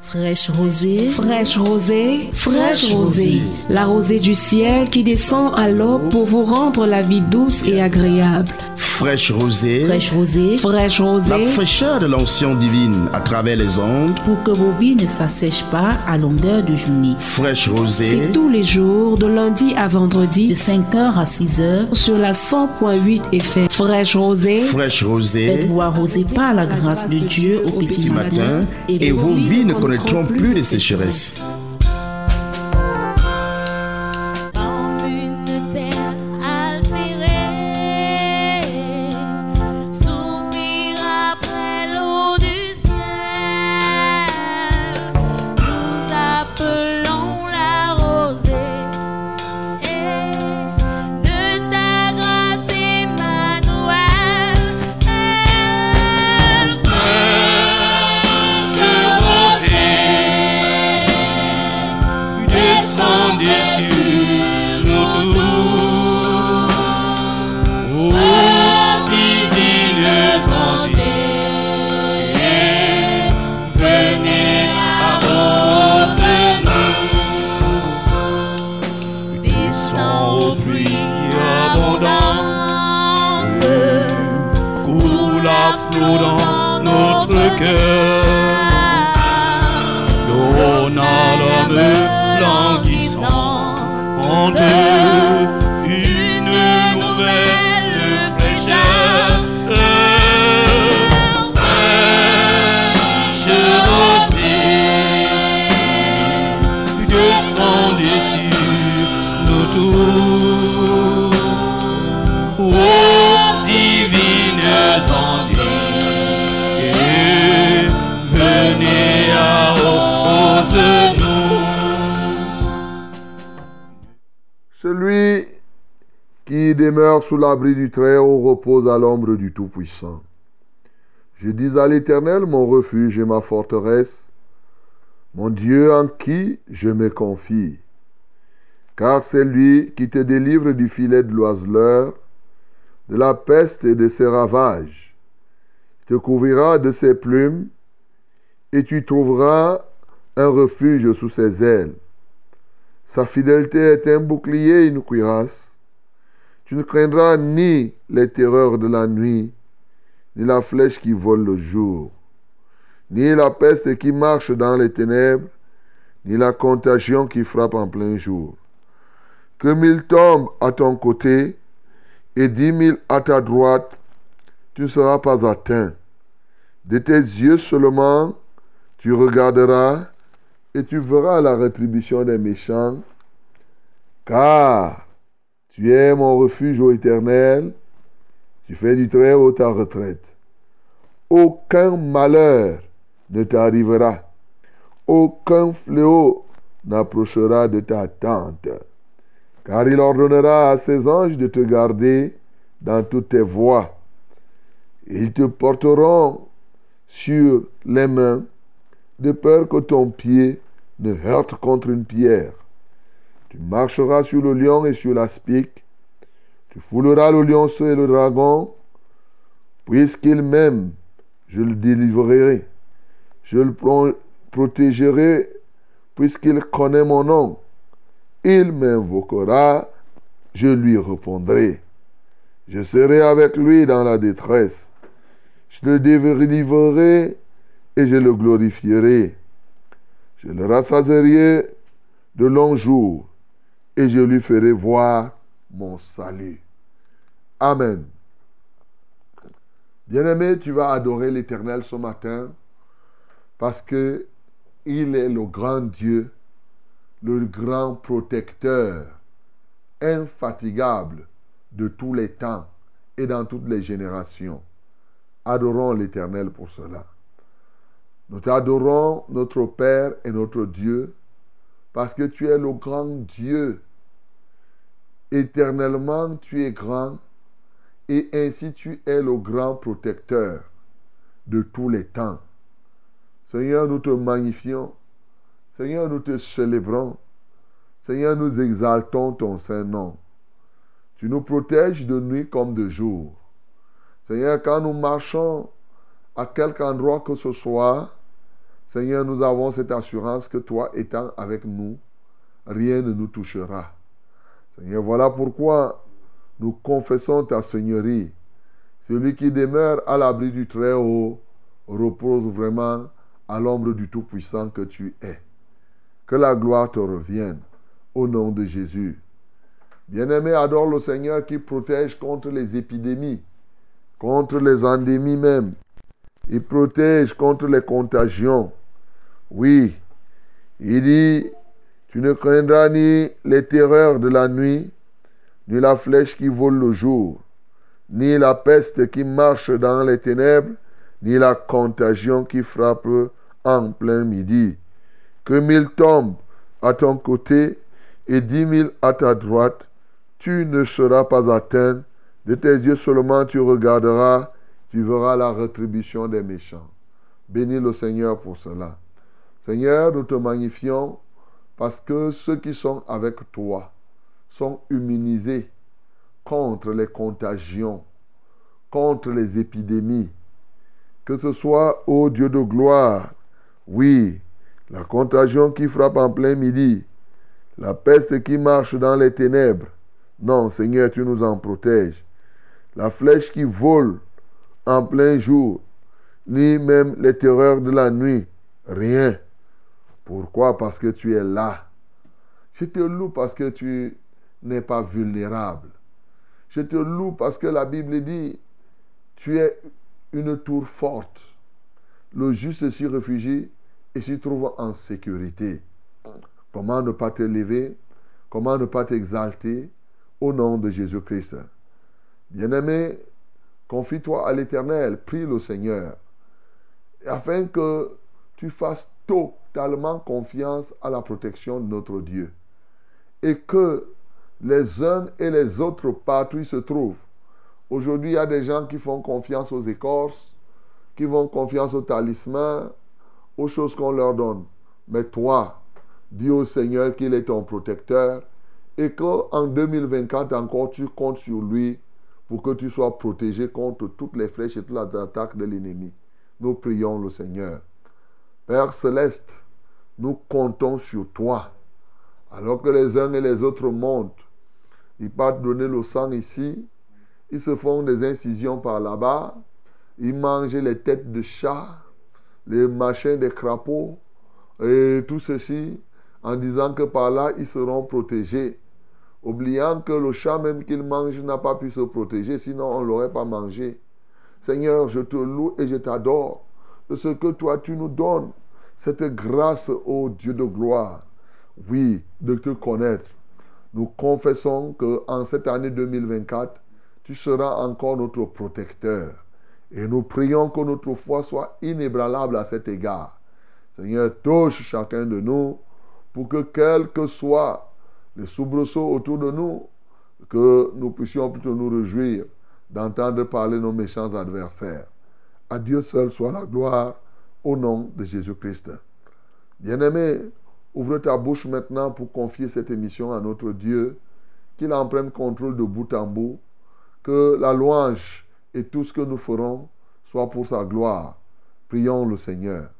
Fraîche rosée, la rosée du ciel qui descend à l'aube pour vous rendre la vie douce et agréable. Fraîche rosée, la fraîcheur de l'onction divine à travers les ondes pour que vos vies ne s'assèchent pas à longueur de journée. Fraîche rosée, c'est tous les jours de lundi à vendredi de 5h à 6h sur la 100.8 FM. Fraîche rosée, faites-vous arroser par la grâce de Dieu au petit matin et vos vies ne connaîtront plus de sécheresse. Celui qui demeure sous l'abri du Très-Haut repose à l'ombre du Tout-Puissant. Je dis à l'Éternel, mon refuge et ma forteresse, mon Dieu en qui je me confie. Car c'est lui qui te délivre du filet de l'oiseleur, de la peste et de ses ravages. Il te couvrira de ses plumes et tu trouveras un refuge sous ses ailes. Sa fidélité est un bouclier et une cuirasse. Tu ne craindras ni les terreurs de la nuit, ni la flèche qui vole le jour, ni la peste qui marche dans les ténèbres, ni la contagion qui frappe en plein jour. Que 1000 tombent à ton côté et 10 000 à ta droite, tu ne seras pas atteint. De tes yeux seulement, tu regarderas et tu verras la rétribution des méchants, car tu es mon refuge, ô Éternel, tu fais du Très-Haut ta retraite. Aucun malheur ne t'arrivera, aucun fléau n'approchera de ta tente, car il ordonnera à ses anges de te garder dans toutes tes voies. Ils te porteront sur les mains, de peur que ton pied ne heurte contre une pierre. Tu marcheras sur le lion et sur l'aspic. Tu fouleras le lionceau et le dragon. Puisqu'il m'aime, je le délivrerai. Je le protégerai, puisqu'il connaît mon nom. Il m'invoquera, je lui répondrai. Je serai avec lui dans la détresse. Je le délivrerai et je le glorifierai. Je le rassasierai de longs jours et je lui ferai voir mon salut. Amen. Bien-aimé, tu vas adorer l'Éternel ce matin parce que il est le grand Dieu, le grand protecteur, infatigable de tous les temps et dans toutes les générations. Adorons l'Éternel pour cela. Nous t'adorons, notre Père et notre Dieu, parce que tu es le grand Dieu. Éternellement, tu es grand, et ainsi tu es le grand protecteur de tous les temps. Seigneur, nous te magnifions. Seigneur, nous te célébrons. Seigneur, nous exaltons ton Saint-Nom. Tu nous protèges de nuit comme de jour. Seigneur, quand nous marchons à quelque endroit que ce soit, Seigneur, nous avons cette assurance que toi étant avec nous, rien ne nous touchera. Seigneur, voilà pourquoi nous confessons ta Seigneurie. Celui qui demeure à l'abri du Très-Haut repose vraiment à l'ombre du Tout-Puissant que tu es. Que la gloire te revienne au nom de Jésus. Bien-aimé, adore le Seigneur qui protège contre les épidémies, contre les endémies même. Il protège contre les contagions. Oui, il dit, tu ne craindras ni les terreurs de la nuit, ni la flèche qui vole le jour, ni la peste qui marche dans les ténèbres, ni la contagion qui frappe en plein midi. Que 1000 tombent à ton côté et 10 000 à ta droite, tu ne seras pas atteint. De tes yeux seulement tu regarderas, tu verras la rétribution des méchants. Bénis le Seigneur pour cela. Seigneur, nous te magnifions parce que ceux qui sont avec toi sont immunisés contre les contagions, contre les épidémies. Que ce soit, ô Dieu de gloire, oui, la contagion qui frappe en plein midi, la peste qui marche dans les ténèbres. Non, Seigneur, tu nous en protèges. La flèche qui vole en plein jour, ni même les terreurs de la nuit, rien. Pourquoi? Parce que tu es là. Je te loue parce que tu n'es pas vulnérable. Je te loue parce que la Bible dit, tu es une tour forte. Le juste s'y réfugie et s'y trouve en sécurité. Comment ne pas t'élever? Comment ne pas t'exalter? Au nom de Jésus-Christ. Bien-aimé, confie-toi à l'Éternel, prie le Seigneur, afin que tu fasses totalement confiance à la protection de notre Dieu et que les uns et les autres partout se trouvent. Aujourd'hui, il y a des gens qui font confiance aux écorces, qui font confiance aux talismans, aux choses qu'on leur donne. Mais toi, dis au Seigneur qu'il est ton protecteur et qu'en 2024 encore, tu comptes sur lui pour que tu sois protégé contre toutes les flèches et toutes les attaques de l'ennemi. Nous prions le Seigneur. Père Céleste, nous comptons sur toi. Alors que les uns et les autres montent, ils partent donner le sang ici, ils se font des incisions par là-bas, ils mangent les têtes de chats, les machins des crapauds, et tout ceci, en disant que par là, ils seront protégés. Oubliant que le chat même qu'il mange n'a pas pu se protéger, sinon on ne l'aurait pas mangé. Seigneur, je te loue et je t'adore de ce que toi tu nous donnes, cette grâce, ô Dieu de gloire, oui, de te connaître. Nous confessons qu'en cette année 2024, tu seras encore notre protecteur. Et nous prions que notre foi soit inébranlable à cet égard. Seigneur, touche chacun de nous pour que quel que soit les soubresauts autour de nous, que nous puissions plutôt nous réjouir d'entendre parler nos méchants adversaires. À Dieu seul soit la gloire, au nom de Jésus-Christ. Bien-aimé, ouvre ta bouche maintenant pour confier cette émission à notre Dieu, qu'il en prenne contrôle de bout en bout, que la louange et tout ce que nous ferons soit pour sa gloire. Prions le Seigneur.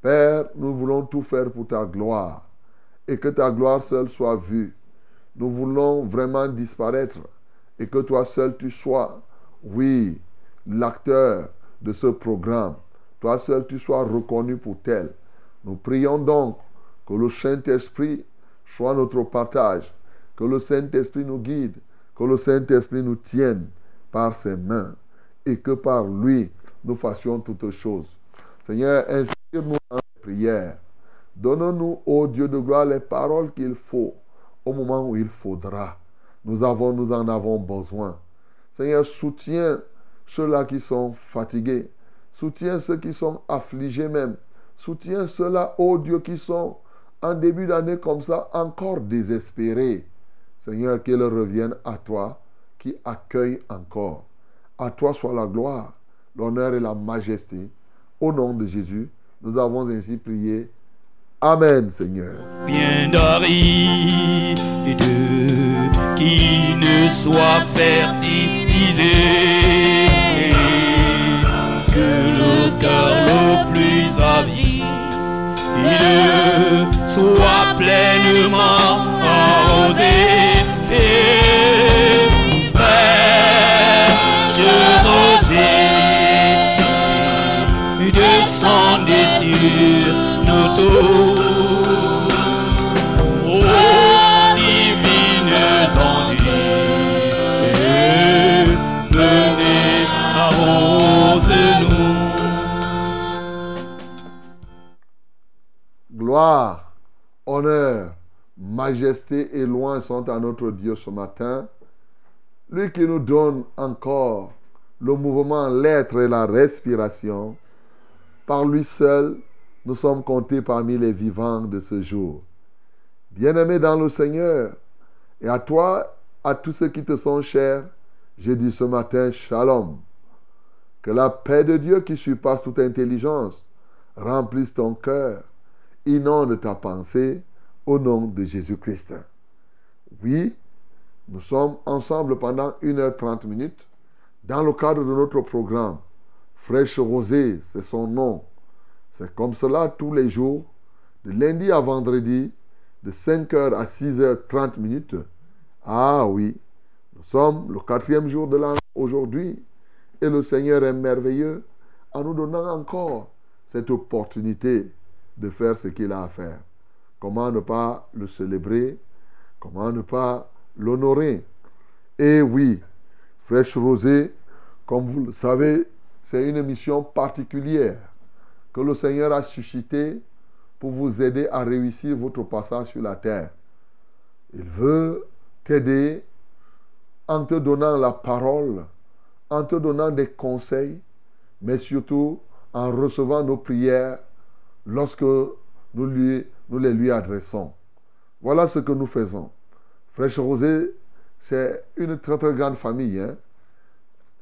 Père, nous voulons tout faire pour ta gloire, et que ta gloire seule soit vue. Nous voulons vraiment disparaître et que toi seul tu sois, oui, l'acteur de ce programme. Toi seul tu sois reconnu pour tel. Nous prions donc que le Saint-Esprit soit notre partage, que le Saint-Esprit nous guide, que le Saint-Esprit nous tienne par ses mains et que par lui nous fassions toutes choses. Seigneur, inspire-nous en prière. Donne-nous, ô Dieu de gloire, les paroles qu'il faut au moment où il faudra. Nous en avons besoin. Seigneur, soutiens ceux-là qui sont fatigués. Soutiens ceux qui sont affligés même. Soutiens ceux-là, ô Dieu, qui sont en début d'année comme ça, encore désespérés. Seigneur, qu'ils reviennent à toi, qui accueille encore. À toi soit la gloire, l'honneur et la majesté. Au nom de Jésus, nous avons ainsi prié. Amen, Seigneur. Rien d'arrivide qui ne soit fertilisé, que le cœur le plus avide de soit pleinement arrosé. Et fraîche rosée descendez sur nos tours. Gloire, honneur, majesté et louange sont à notre Dieu ce matin. Lui qui nous donne encore le mouvement, l'être et la respiration. Par lui seul, nous sommes comptés parmi les vivants de ce jour. Bien-aimé dans le Seigneur, et à toi, à tous ceux qui te sont chers, j'ai dit ce matin, Shalom. Que la paix de Dieu qui surpasse toute intelligence remplisse ton cœur, inonde ta pensée au nom de Jésus-Christ. Oui, nous sommes ensemble pendant 1h30 dans le cadre de notre programme. Fraîche Rosée, c'est son nom. C'est comme cela tous les jours, de lundi à vendredi, de 5h à 6h30. Ah oui, nous sommes le 4e jour de l'année aujourd'hui et le Seigneur est merveilleux en nous donnant encore cette opportunité de faire ce qu'il a à faire. Comment ne pas le célébrer? Comment ne pas l'honorer? Et oui, Fraîche Rosée, comme vous le savez, c'est une mission particulière que le Seigneur a suscitée pour vous aider à réussir votre passage sur la terre. Il veut t'aider en te donnant la parole, en te donnant des conseils, mais surtout en recevant nos prières lorsque nous les lui adressons. Voilà ce que nous faisons. Fraîche Rosée, c'est une très très grande famille. Hein?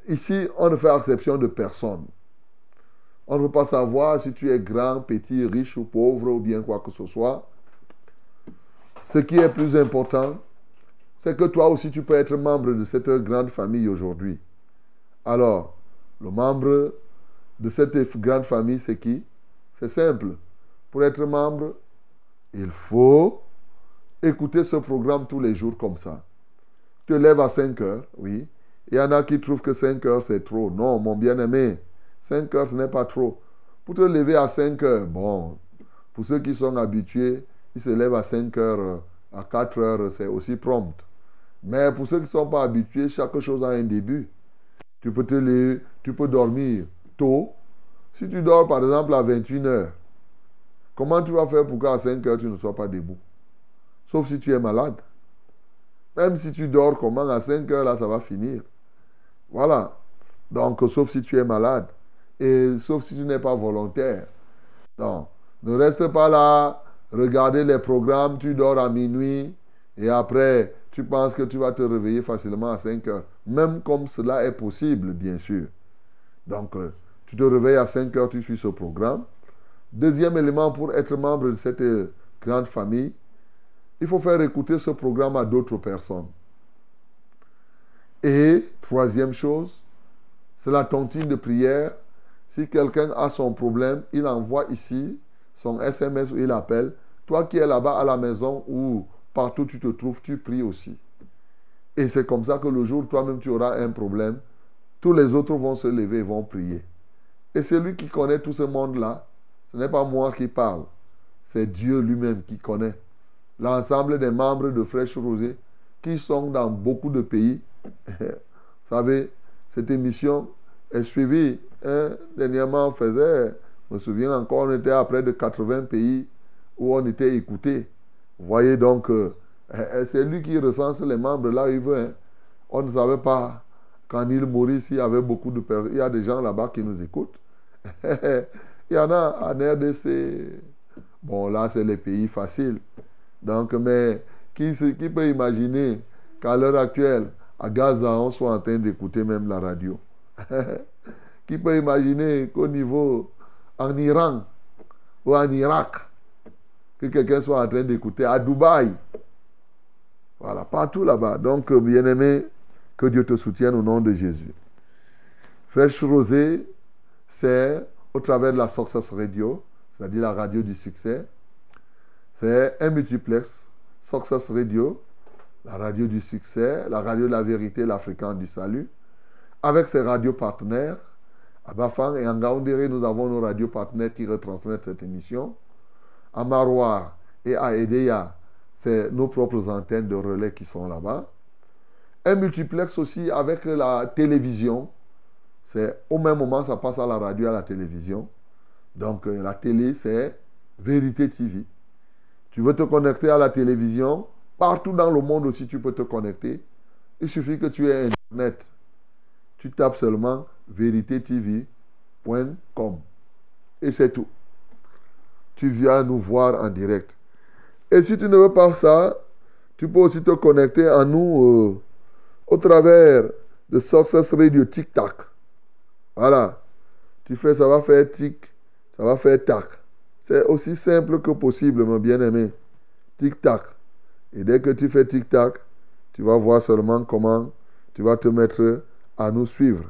Ici, on ne fait exception de personne. On ne peut pas savoir si tu es grand, petit, riche ou pauvre ou bien quoi que ce soit. Ce qui est plus important, c'est que toi aussi tu peux être membre de cette grande famille aujourd'hui. Alors, le membre de cette grande famille, c'est qui? C'est simple. Pour être membre, il faut écouter ce programme tous les jours comme ça. Tu te lèves à 5 heures, oui. Il y en a qui trouvent que 5 heures, c'est trop. Non, mon bien-aimé, 5 heures, ce n'est pas trop. Pour te lever à 5 heures, bon, pour ceux qui sont habitués, ils se lèvent à 5 heures, à 4 heures, c'est aussi prompt. Mais pour ceux qui ne sont pas habitués, chaque chose a un début. Tu peux te lever, tu peux dormir tôt. Si tu dors, par exemple, à 21h, comment tu vas faire pour qu'à 5h, tu ne sois pas debout? Sauf si tu es malade. Même si tu dors, comment à 5h, là, ça va finir. Voilà. Donc, sauf si tu es malade. Et sauf si tu n'es pas volontaire. Donc, ne reste pas là, regarder les programmes, tu dors à minuit, et après, tu penses que tu vas te réveiller facilement à 5h. Même comme cela est possible, bien sûr. Donc, tu te réveilles à 5 heures, tu suis ce programme. Deuxième élément pour être membre de cette grande famille, il faut faire écouter ce programme à d'autres personnes. Et troisième chose, c'est la tontine de prière. Si quelqu'un a son problème, il envoie ici son SMS ou il appelle. Toi qui es là-bas à la maison ou partout où tu te trouves, tu pries aussi. Et c'est comme ça que le jour où toi-même tu auras un problème, tous les autres vont se lever et vont prier. Et celui qui connaît tout ce monde-là, ce n'est pas moi qui parle, c'est Dieu lui-même qui connaît. L'ensemble des membres de Fraîche Rosée qui sont dans beaucoup de pays. Vous savez, cette émission est suivie. Hein? Dernièrement, on faisait, je me souviens encore, on était à près de 80 pays où on était écoutés. Vous voyez donc, c'est lui qui recense les membres là où il veut. Hein? On ne savait pas qu'en Île Maurice, il y avait beaucoup de personnes. Il y a des gens là-bas qui nous écoutent. Il y en a en RDC. Bon, là, c'est les pays faciles. Donc, mais qui peut imaginer qu'à l'heure actuelle, à Gaza, on soit en train d'écouter même la radio? Qui peut imaginer qu'au niveau, en Iran ou en Irak, que quelqu'un soit en train d'écouter à Dubaï? Voilà, partout là-bas. Donc, bien-aimé, que Dieu te soutienne au nom de Jésus. Fraîche Rosée, c'est au travers de la Success Radio, c'est-à-dire la radio du succès, C'est un multiplex, Success Radio, la radio du succès, la radio de la vérité, la fréquence du salut, avec ses radios partenaires. À Bafang et en Ngaoundéré, nous avons nos radios partenaires qui retransmettent cette émission. À Maroua et à Edeya, c'est nos propres antennes de relais qui sont là-bas. Un multiplex aussi avec la télévision. C'est au même moment, ça passe à la radio et à la télévision. Donc la télé, c'est Vérité TV. Tu veux te connecter à la télévision, partout dans le monde aussi tu peux te connecter. Il suffit que tu aies Internet. Tu tapes seulement veritetv.com et c'est tout. Tu viens nous voir en direct. Et si tu ne veux pas ça, tu peux aussi te connecter à nous au travers de Success Radio Tic Tac. Voilà. Tu fais, ça va faire tic, ça va faire tac. C'est aussi simple que possible, mon bien-aimé. Tic Tac. Et dès que tu fais Tic Tac, tu vas voir seulement comment tu vas te mettre à nous suivre.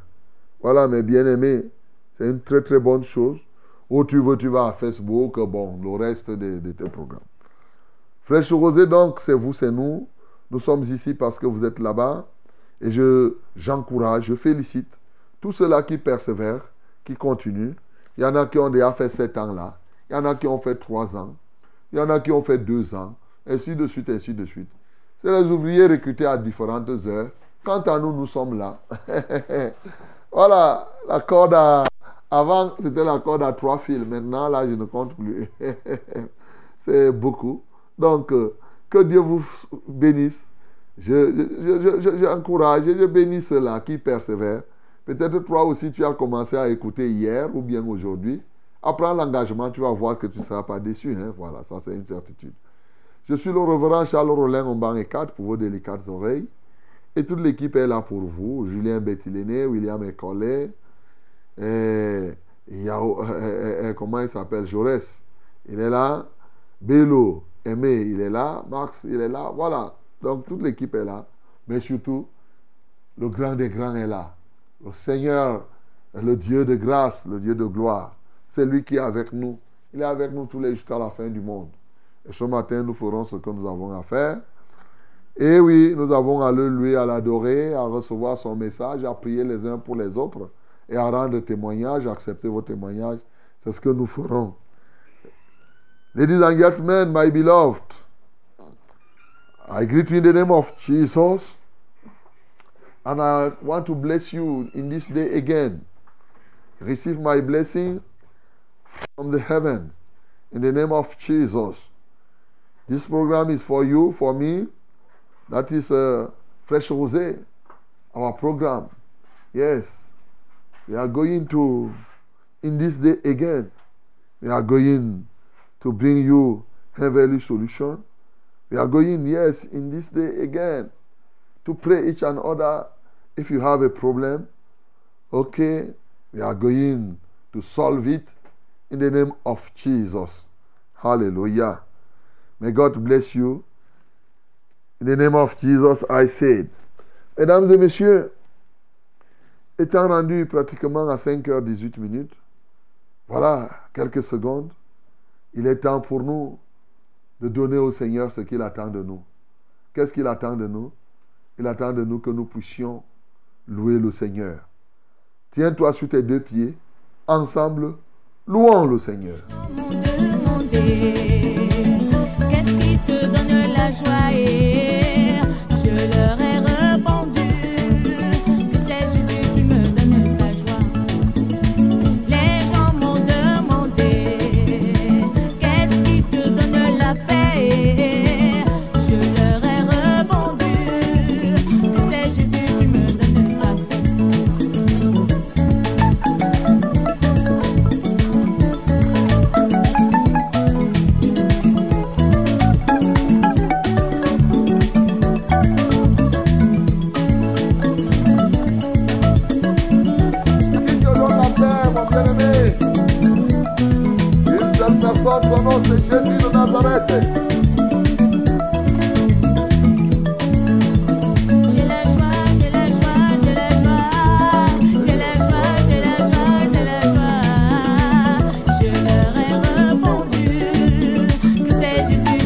Voilà, mes bien-aimés, c'est une très très bonne chose. Où tu veux, tu vas à Facebook, bon, le reste de tes programmes. Flèche Rosée, donc, c'est vous, c'est nous. Nous sommes ici parce que vous êtes là-bas. Et j'encourage, je félicite tous ceux-là qui persévèrent, qui continuent. Il y en a qui ont déjà fait 7 ans là. Il y en a qui ont fait 3 ans. Il y en a qui ont fait 2 ans. Ainsi de suite, ainsi de suite. C'est les ouvriers recrutés à différentes heures. Quant à nous, nous sommes là. Voilà, la corde à... Avant, c'était la corde à 3 fils. Maintenant, là, je ne compte plus. C'est beaucoup. Donc, que Dieu vous bénisse. J'encourage et je bénis ceux-là qui persévèrent. Peut-être toi aussi, tu as commencé à écouter hier ou bien aujourd'hui. Apprends l'engagement, tu vas voir que tu ne seras pas déçu. Hein? Voilà, ça c'est une certitude. Je suis le reverend Charles Rollin Omban Ekat pour vos délicates oreilles. Et toute l'équipe est là pour vous. Julien Bettiléné, William Ecollet, comment il s'appelle, Jaurès, il est là. Bello, Aimé, il est là. Max, il est là. Voilà. Donc toute l'équipe est là. Mais surtout, le grand des grands est là. Le Seigneur, le Dieu de grâce, le Dieu de gloire. C'est lui qui est avec nous. Il est avec nous tous les jusqu'à la fin du monde. Et ce matin, nous ferons ce que nous avons à faire. Et oui, nous avons à le louer, à l'adorer, à recevoir son message, à prier les uns pour les autres et à rendre témoignage, à accepter vos témoignages. C'est ce que nous ferons. Ladies and gentlemen, my beloved, I greet you in the name of Jesus and I want to bless you in this day again. Receive my blessing from the heavens in the name of Jesus. This program is for you, for me. That is Fresh Rosé, our program. Yes, we are going to, in this day again, we are going to bring you heavenly solution. We are going, yes, in this day again, to pray each and other if you have a problem. Okay, we are going to solve it in the name of Jesus. Hallelujah. May God bless you. In the name of Jesus, I said. Mesdames et messieurs, étant rendu pratiquement à 5h18, voilà, quelques secondes, il est temps pour nous de donner au Seigneur ce qu'il attend de nous. Qu'est-ce qu'il attend de nous? Il attend de nous que nous puissions louer le Seigneur. Tiens-toi sur tes deux pieds, ensemble, louons le Seigneur. Qu'est-ce qui te donne la joie et... J'ai la joie, que c'est Jésus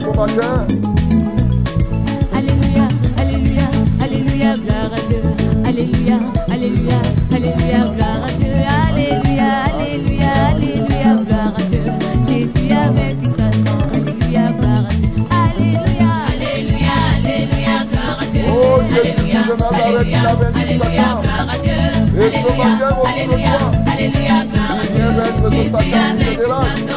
transformateur. Alléluia, alléluia, alléluia, gloire à Dieu. Alléluia, alléluia, alléluia, gloire à Dieu. Alléluia, alléluia, alléluia, gloire à Dieu. Jésus avec Satan. Alléluia, gloire à Dieu. Alléluia, alléluia, alléluia, gloire à Dieu. Oh Jésus de Nazareth, alléluia, gloire à Dieu. Alléluia, alléluia, gloire à Dieu. Jésus avec Satan. Alléluia, gloire à Dieu.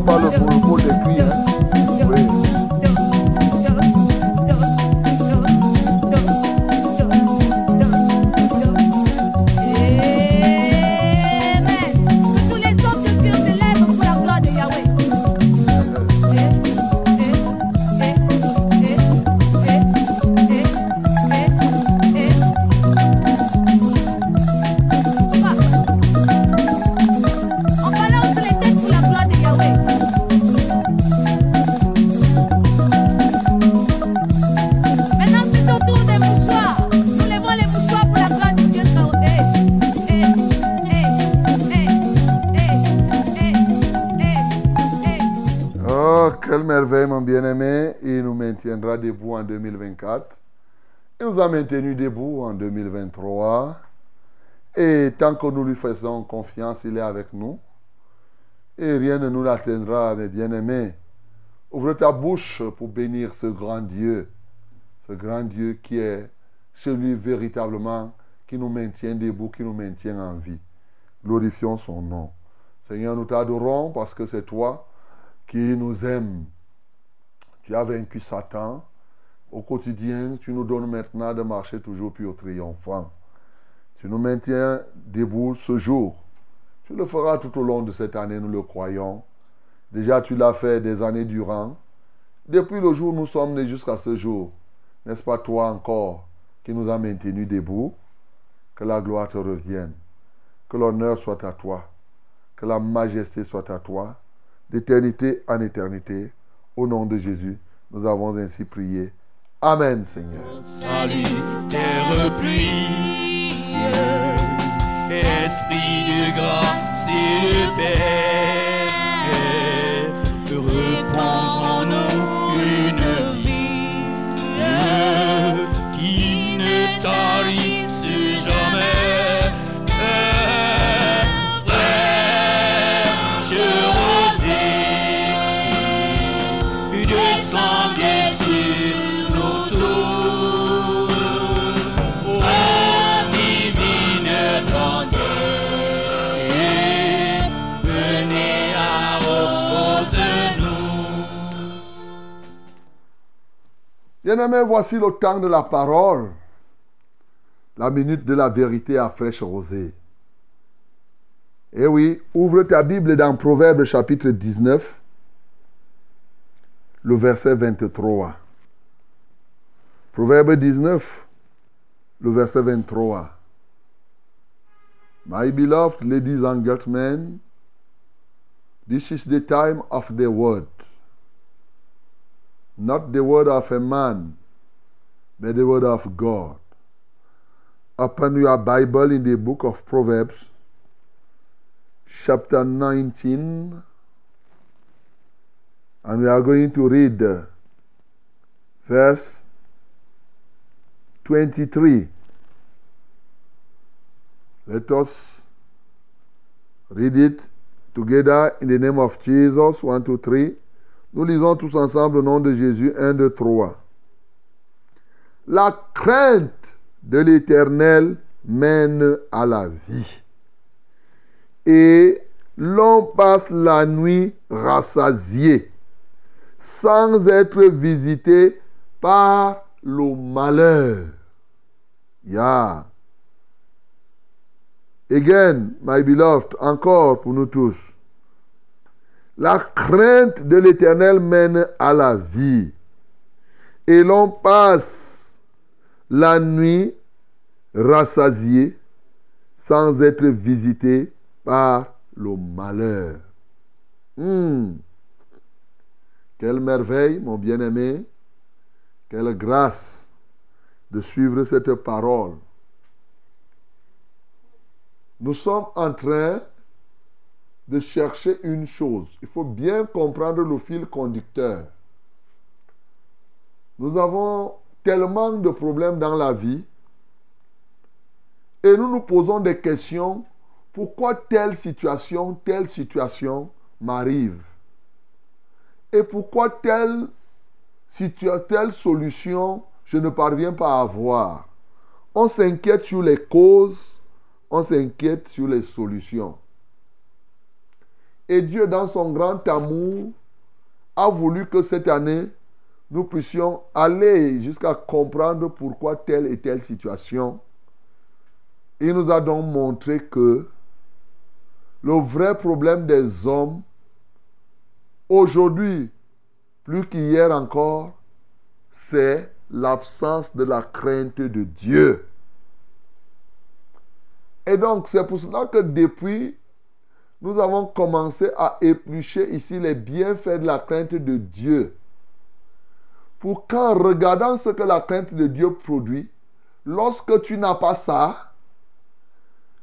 n'entend pas le boulot des cris. Hein? Oui. Bien-aimé, il nous maintiendra debout en 2024. Il nous a maintenus debout en 2023. Et tant que nous lui faisons confiance, il est avec nous. Et rien ne nous l'atteindra, mes bien-aimés. Ouvre ta bouche pour bénir ce grand Dieu qui est celui véritablement qui nous maintient debout, qui nous maintient en vie. Glorifions son nom. Seigneur, nous t'adorons parce que c'est toi qui nous aimes. Tu as vaincu Satan. Au quotidien, tu nous donnes maintenant de marcher toujours plus au triomphant. Tu nous maintiens debout ce jour. Tu le feras tout au long de cette année, nous le croyons. Déjà, tu l'as fait des années durant. Depuis le jour où nous sommes nés jusqu'à ce jour, n'est-ce pas toi encore qui nous as maintenus debout? Que la gloire te revienne. Que l'honneur soit à toi. Que la majesté soit à toi. D'éternité en éternité. Au nom de Jésus, nous avons ainsi prié. Amen, Seigneur. Salut, terre pluie, esprit de grâce et de paix, repense en nous une vie qui ne tarisse jamais. Bien-aimés, voici le temps de la parole, la minute de la vérité à fraîche rosée. Eh oui, ouvre ta Bible dans Proverbes chapitre 19, le verset 23. Proverbes 19, le verset 23. My beloved ladies and gentlemen, this is the time of the word. Not the word of a man, but the word of God. Open your Bible in the book of Proverbs, chapter 19, and we are going to read verse 23. Let us read it together in the name of Jesus. 1, 2, 3. Nous lisons tous ensemble au nom de Jésus. 1, 2, 3. La crainte de l'Éternel mène à la vie. Et l'on passe la nuit rassasié, sans être visité par le malheur. Yeah. Again, my beloved, encore pour nous tous. La crainte de l'Éternel mène à la vie. Et l'on passe la nuit rassasié sans être visité par le malheur. Quelle merveille, mon bien-aimé. Quelle grâce de suivre cette parole. Nous sommes en train de chercher une chose. Il faut bien comprendre le fil conducteur. Nous avons tellement de problèmes dans la vie et nous nous posons des questions. Pourquoi telle situation m'arrive? Et pourquoi telle solution je ne parviens pas à avoir? On s'inquiète sur les causes, on s'inquiète sur les solutions. Et Dieu, dans son grand amour, a voulu que cette année, nous puissions aller jusqu'à comprendre pourquoi telle et telle situation. Il nous a donc montré que le vrai problème des hommes, aujourd'hui, plus qu'hier encore, c'est l'absence de la crainte de Dieu. Et donc, c'est pour cela que depuis, nous avons commencé à éplucher ici les bienfaits de la crainte de Dieu. Pour qu'en regardant ce que la crainte de Dieu produit, lorsque tu n'as pas ça,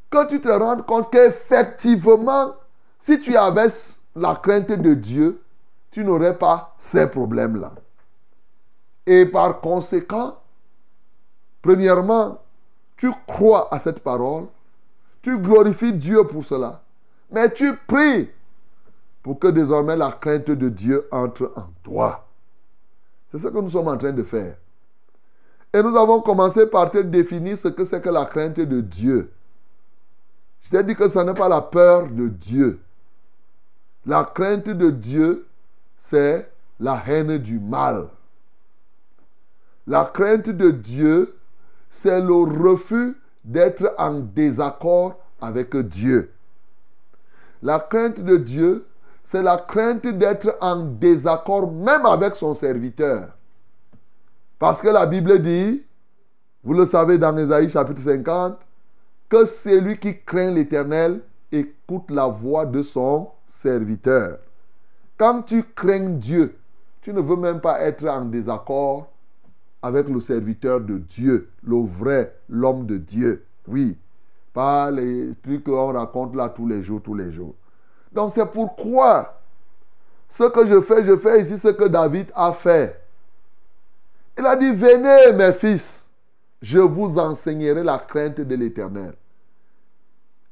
que tu te rendes compte qu'effectivement, si tu avais la crainte de Dieu, tu n'aurais pas ces problèmes-là. Et par conséquent, premièrement, tu crois à cette parole, tu glorifies Dieu pour cela, mais tu pries pour que désormais la crainte de Dieu entre en toi. C'est ce que nous sommes en train de faire. Et nous avons commencé par te définir ce que c'est que la crainte de Dieu. Je t'ai dit que ce n'est pas la peur de Dieu. La crainte de Dieu, c'est la haine du mal. La crainte de Dieu, c'est le refus d'être en désaccord avec Dieu. La crainte de Dieu, c'est la crainte d'être en désaccord même avec son serviteur. Parce que la Bible dit, vous le savez dans Ésaïe chapitre 50, que celui qui craint l'Éternel écoute la voix de son serviteur. Quand tu crains Dieu, tu ne veux même pas être en désaccord avec le serviteur de Dieu, le vrai, l'homme de Dieu. Oui, pas les trucs qu'on raconte là tous les jours. Donc c'est pourquoi ce que je fais ici ce que David a fait. Il a dit, venez mes fils, je vous enseignerai la crainte de l'Éternel.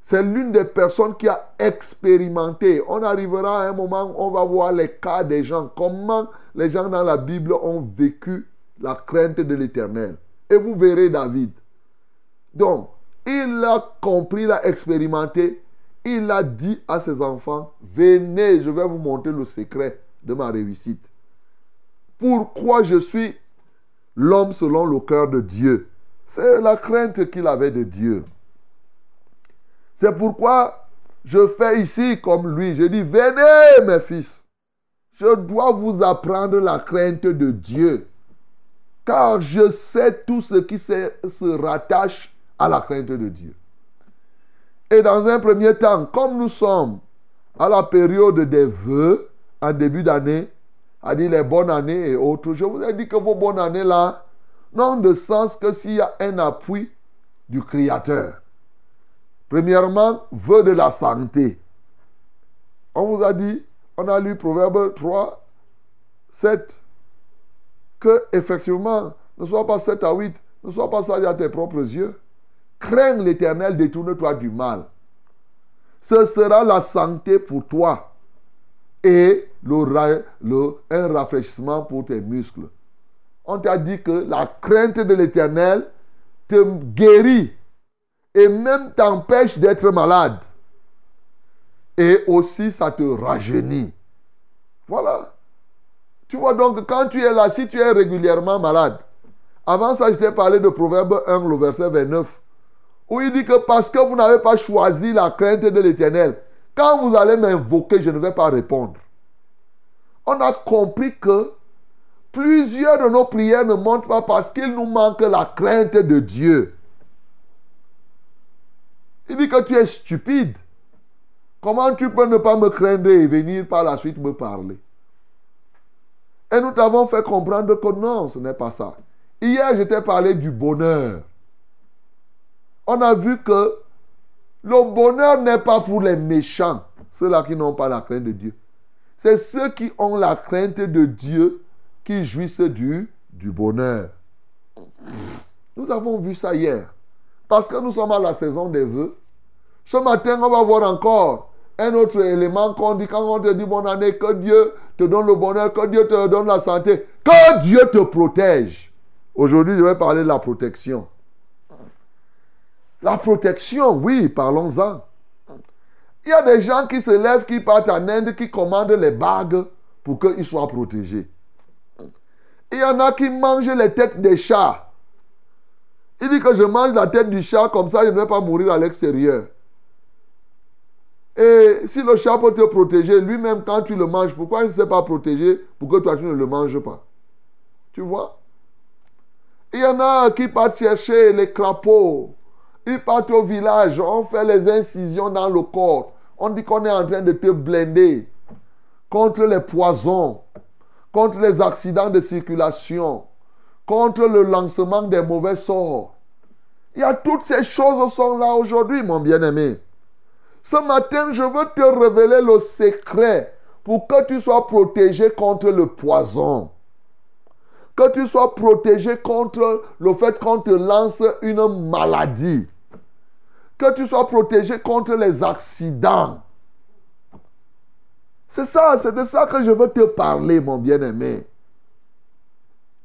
C'est l'une des personnes qui a expérimenté. On arrivera à un moment où on va voir les cas des gens, comment les gens dans la Bible ont vécu la crainte de l'Éternel. Et vous verrez David. Donc, il a compris, il a expérimenté. Il a dit à ses enfants, venez, je vais vous montrer le secret de ma réussite. Pourquoi je suis l'homme selon le cœur de Dieu? C'est la crainte qu'il avait de Dieu. C'est pourquoi je fais ici comme lui. Je dis, venez mes fils, je dois vous apprendre la crainte de Dieu. Car je sais tout ce qui se rattache à la crainte de Dieu. Et dans un premier temps, comme nous sommes à la période des vœux, en début d'année, à dire les bonnes années et autres, je vous ai dit que vos bonnes années là n'ont de sens que s'il y a un appui du Créateur. Premièrement, vœu de la santé. On vous a dit, on a lu Proverbes 3, 7, que effectivement, ne sois pas 7 à 8, ne sois pas sage à tes propres yeux. Crains l'Éternel, détourne-toi du mal. Ce sera la santé pour toi et un rafraîchissement pour tes muscles. On t'a dit que la crainte de l'Éternel te guérit et même t'empêche d'être malade. Et aussi, ça te rajeunit. Voilà. Tu vois donc, quand tu es là, si tu es régulièrement malade, avant ça, je t'ai parlé de Proverbe 1, le verset 29, où il dit que parce que vous n'avez pas choisi la crainte de l'Éternel, quand vous allez m'invoquer, je ne vais pas répondre. On a compris que plusieurs de nos prières ne montent pas parce qu'il nous manque la crainte de Dieu. Il dit que tu es stupide. Comment tu peux ne pas me craindre et venir par la suite me parler? Et nous t'avons fait comprendre que non, ce n'est pas ça. Hier, je t'ai parlé du bonheur. On a vu que le bonheur n'est pas pour les méchants, ceux-là qui n'ont pas la crainte de Dieu. C'est ceux qui ont la crainte de Dieu qui jouissent du bonheur. Nous avons vu ça hier. Parce que nous sommes à la saison des vœux. Ce matin, on va voir encore un autre élément qu'on dit quand on te dit bonne année, que Dieu te donne le bonheur, que Dieu te donne la santé, que Dieu te protège. Aujourd'hui, je vais parler de la protection. La protection, oui, parlons-en. Il y a des gens qui se lèvent, qui partent en Inde, qui commandent les bagues pour qu'ils soient protégés. Il y en a qui mangent les têtes des chats. Il dit que je mange la tête du chat, comme ça je ne vais pas mourir à l'extérieur. Et si le chat peut te protéger, lui-même quand tu le manges, pourquoi il ne s'est pas protégé pour que toi tu ne le manges pas? Tu vois? Il y en a qui partent chercher les crapauds. Ils partent au village, on fait les incisions dans le corps. On dit qu'on est en train de te blinder contre les poisons, contre les accidents de circulation, contre le lancement des mauvais sorts. Il y a toutes ces choses sont là aujourd'hui, mon bien-aimé. Ce matin, je veux te révéler le secret pour que tu sois protégé contre le poison. Que tu sois protégé contre le fait qu'on te lance une maladie. Que tu sois protégé contre les accidents. C'est ça, c'est de ça que je veux te parler, mon bien-aimé.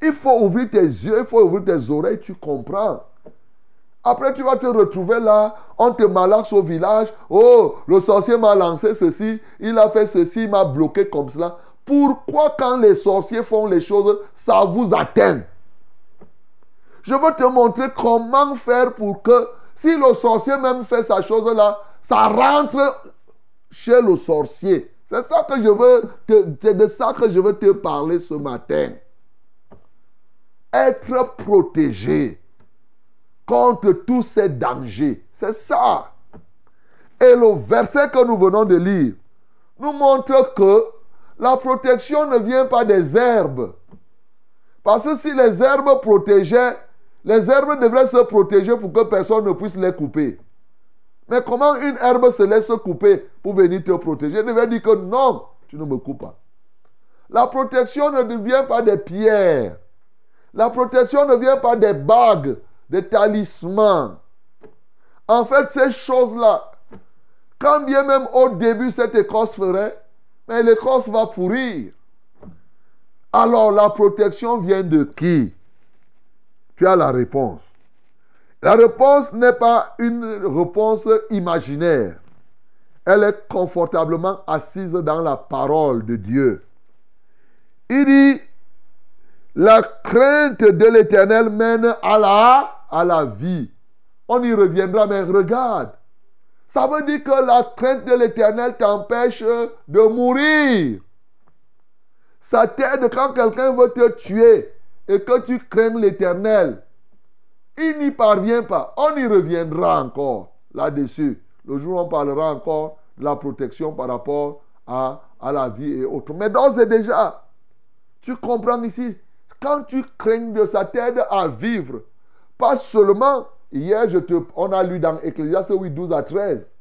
Il faut ouvrir tes yeux, il faut ouvrir tes oreilles, tu comprends. Après, tu vas te retrouver là, on te malaxe au village. Oh, le sorcier m'a lancé ceci, il a fait ceci, il m'a bloqué comme cela. Pourquoi quand les sorciers font les choses, ça vous atteint? Je veux te montrer comment faire pour que, si le sorcier même fait sa chose là, ça rentre chez le sorcier. C'est ça que je veux c'est de ça que je veux te parler ce matin. Être protégé contre tous ces dangers. C'est ça. Et le verset que nous venons de lire nous montre que la protection ne vient pas des herbes. Parce que si les herbes protégeaient, les herbes devraient se protéger pour que personne ne puisse les couper. Mais comment une herbe se laisse couper pour venir te protéger? Elle devait dire que non, tu ne me coupes pas. La protection ne vient pas des pierres. La protection ne vient pas des bagues, des talismans. En fait, ces choses-là, quand bien même au début cette écorce ferait, mais l'écorce va pourrir. Alors, la protection vient de qui? Tu as la réponse. La réponse n'est pas une réponse imaginaire. Elle est confortablement assise dans la parole de Dieu. Il dit, la crainte de l'Éternel mène à la vie. On y reviendra, mais regarde. Ça veut dire que la crainte de l'Éternel t'empêche de mourir. Ça t'aide quand quelqu'un veut te tuer et que tu craignes l'Éternel. Il n'y parvient pas. On y reviendra encore là-dessus. Le jour où on parlera encore de la protection par rapport à la vie et autres. Mais d'ores et déjà, tu comprends ici, quand tu craignes de ça t'aide à vivre, pas seulement... Hier, on a lu dans Ecclésiaste 8, 12 à 13.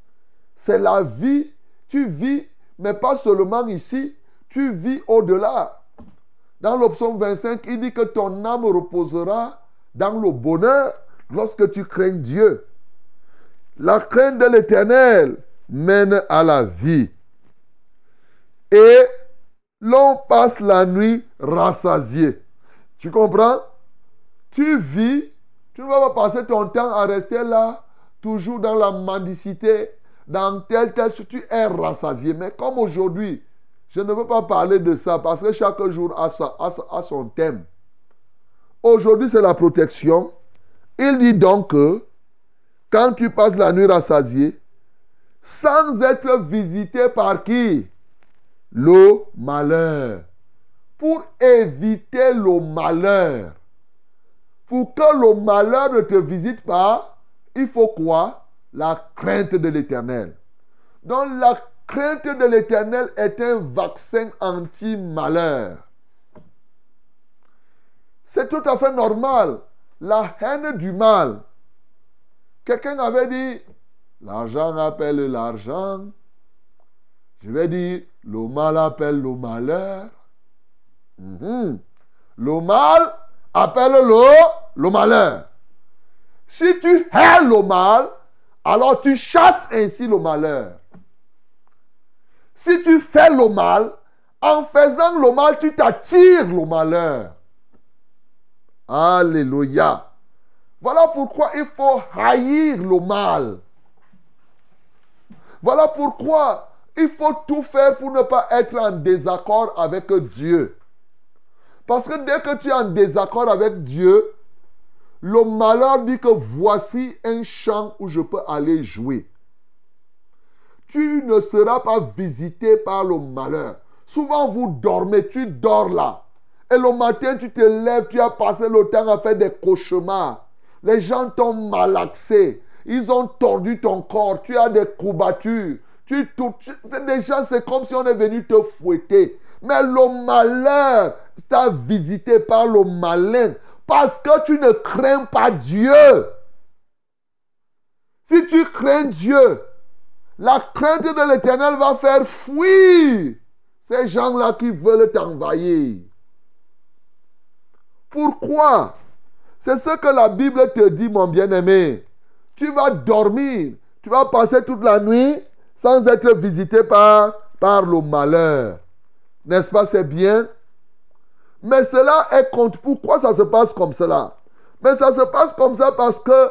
C'est la vie. Tu vis, mais pas seulement ici. Tu vis au-delà. Dans le psaume 25, il dit que ton âme reposera dans le bonheur lorsque tu crains Dieu. La crainte de l'Éternel mène à la vie. Et l'on passe la nuit rassasié. Tu comprends? Tu vis. Tu ne vas pas passer ton temps à rester là, toujours dans la mendicité, dans telle chose. Tu es rassasié. Mais comme aujourd'hui, je ne veux pas parler de ça parce que chaque jour a son thème. Aujourd'hui, c'est la protection. Il dit donc que quand tu passes la nuit rassasié, sans être visité par qui? Le malheur. Pour éviter le malheur. Pour que le malheur ne te visite pas, il faut quoi? La crainte de l'Éternel. Donc la crainte de l'Éternel est un vaccin anti-malheur. C'est tout à fait normal. La haine du mal. Quelqu'un avait dit, l'argent appelle l'argent. Je vais dire, le mal appelle le malheur. Le mal appelle-le le malheur. Si tu hais le mal, alors tu chasses ainsi le malheur. Si tu fais le mal, en faisant le mal, tu t'attires le malheur. Alléluia. Voilà pourquoi il faut haïr le mal. Voilà pourquoi il faut tout faire pour ne pas être en désaccord avec Dieu. Parce que dès que tu es en désaccord avec Dieu, le malheur dit que voici un champ où je peux aller jouer. Tu ne seras pas visité par le malheur. Souvent, vous dormez, tu dors là. Et le matin, tu te lèves, tu as passé le temps à faire des cauchemars. Les gens t'ont malaxé. Ils ont tordu ton corps. Tu as des courbatures. Des gens, c'est comme si on est venu te fouetter. Mais le malheur t'a visité par le malin. Parce que tu ne crains pas Dieu. Si tu crains Dieu, la crainte de l'Éternel va faire fuir ces gens-là qui veulent t'envahir. Pourquoi? C'est ce que la Bible te dit, mon bien-aimé. Tu vas dormir, tu vas passer toute la nuit sans être visité par le malheur. N'est-ce pas, c'est bien? Mais cela est contre. Pourquoi ça se passe comme cela? Mais ça se passe comme ça parce que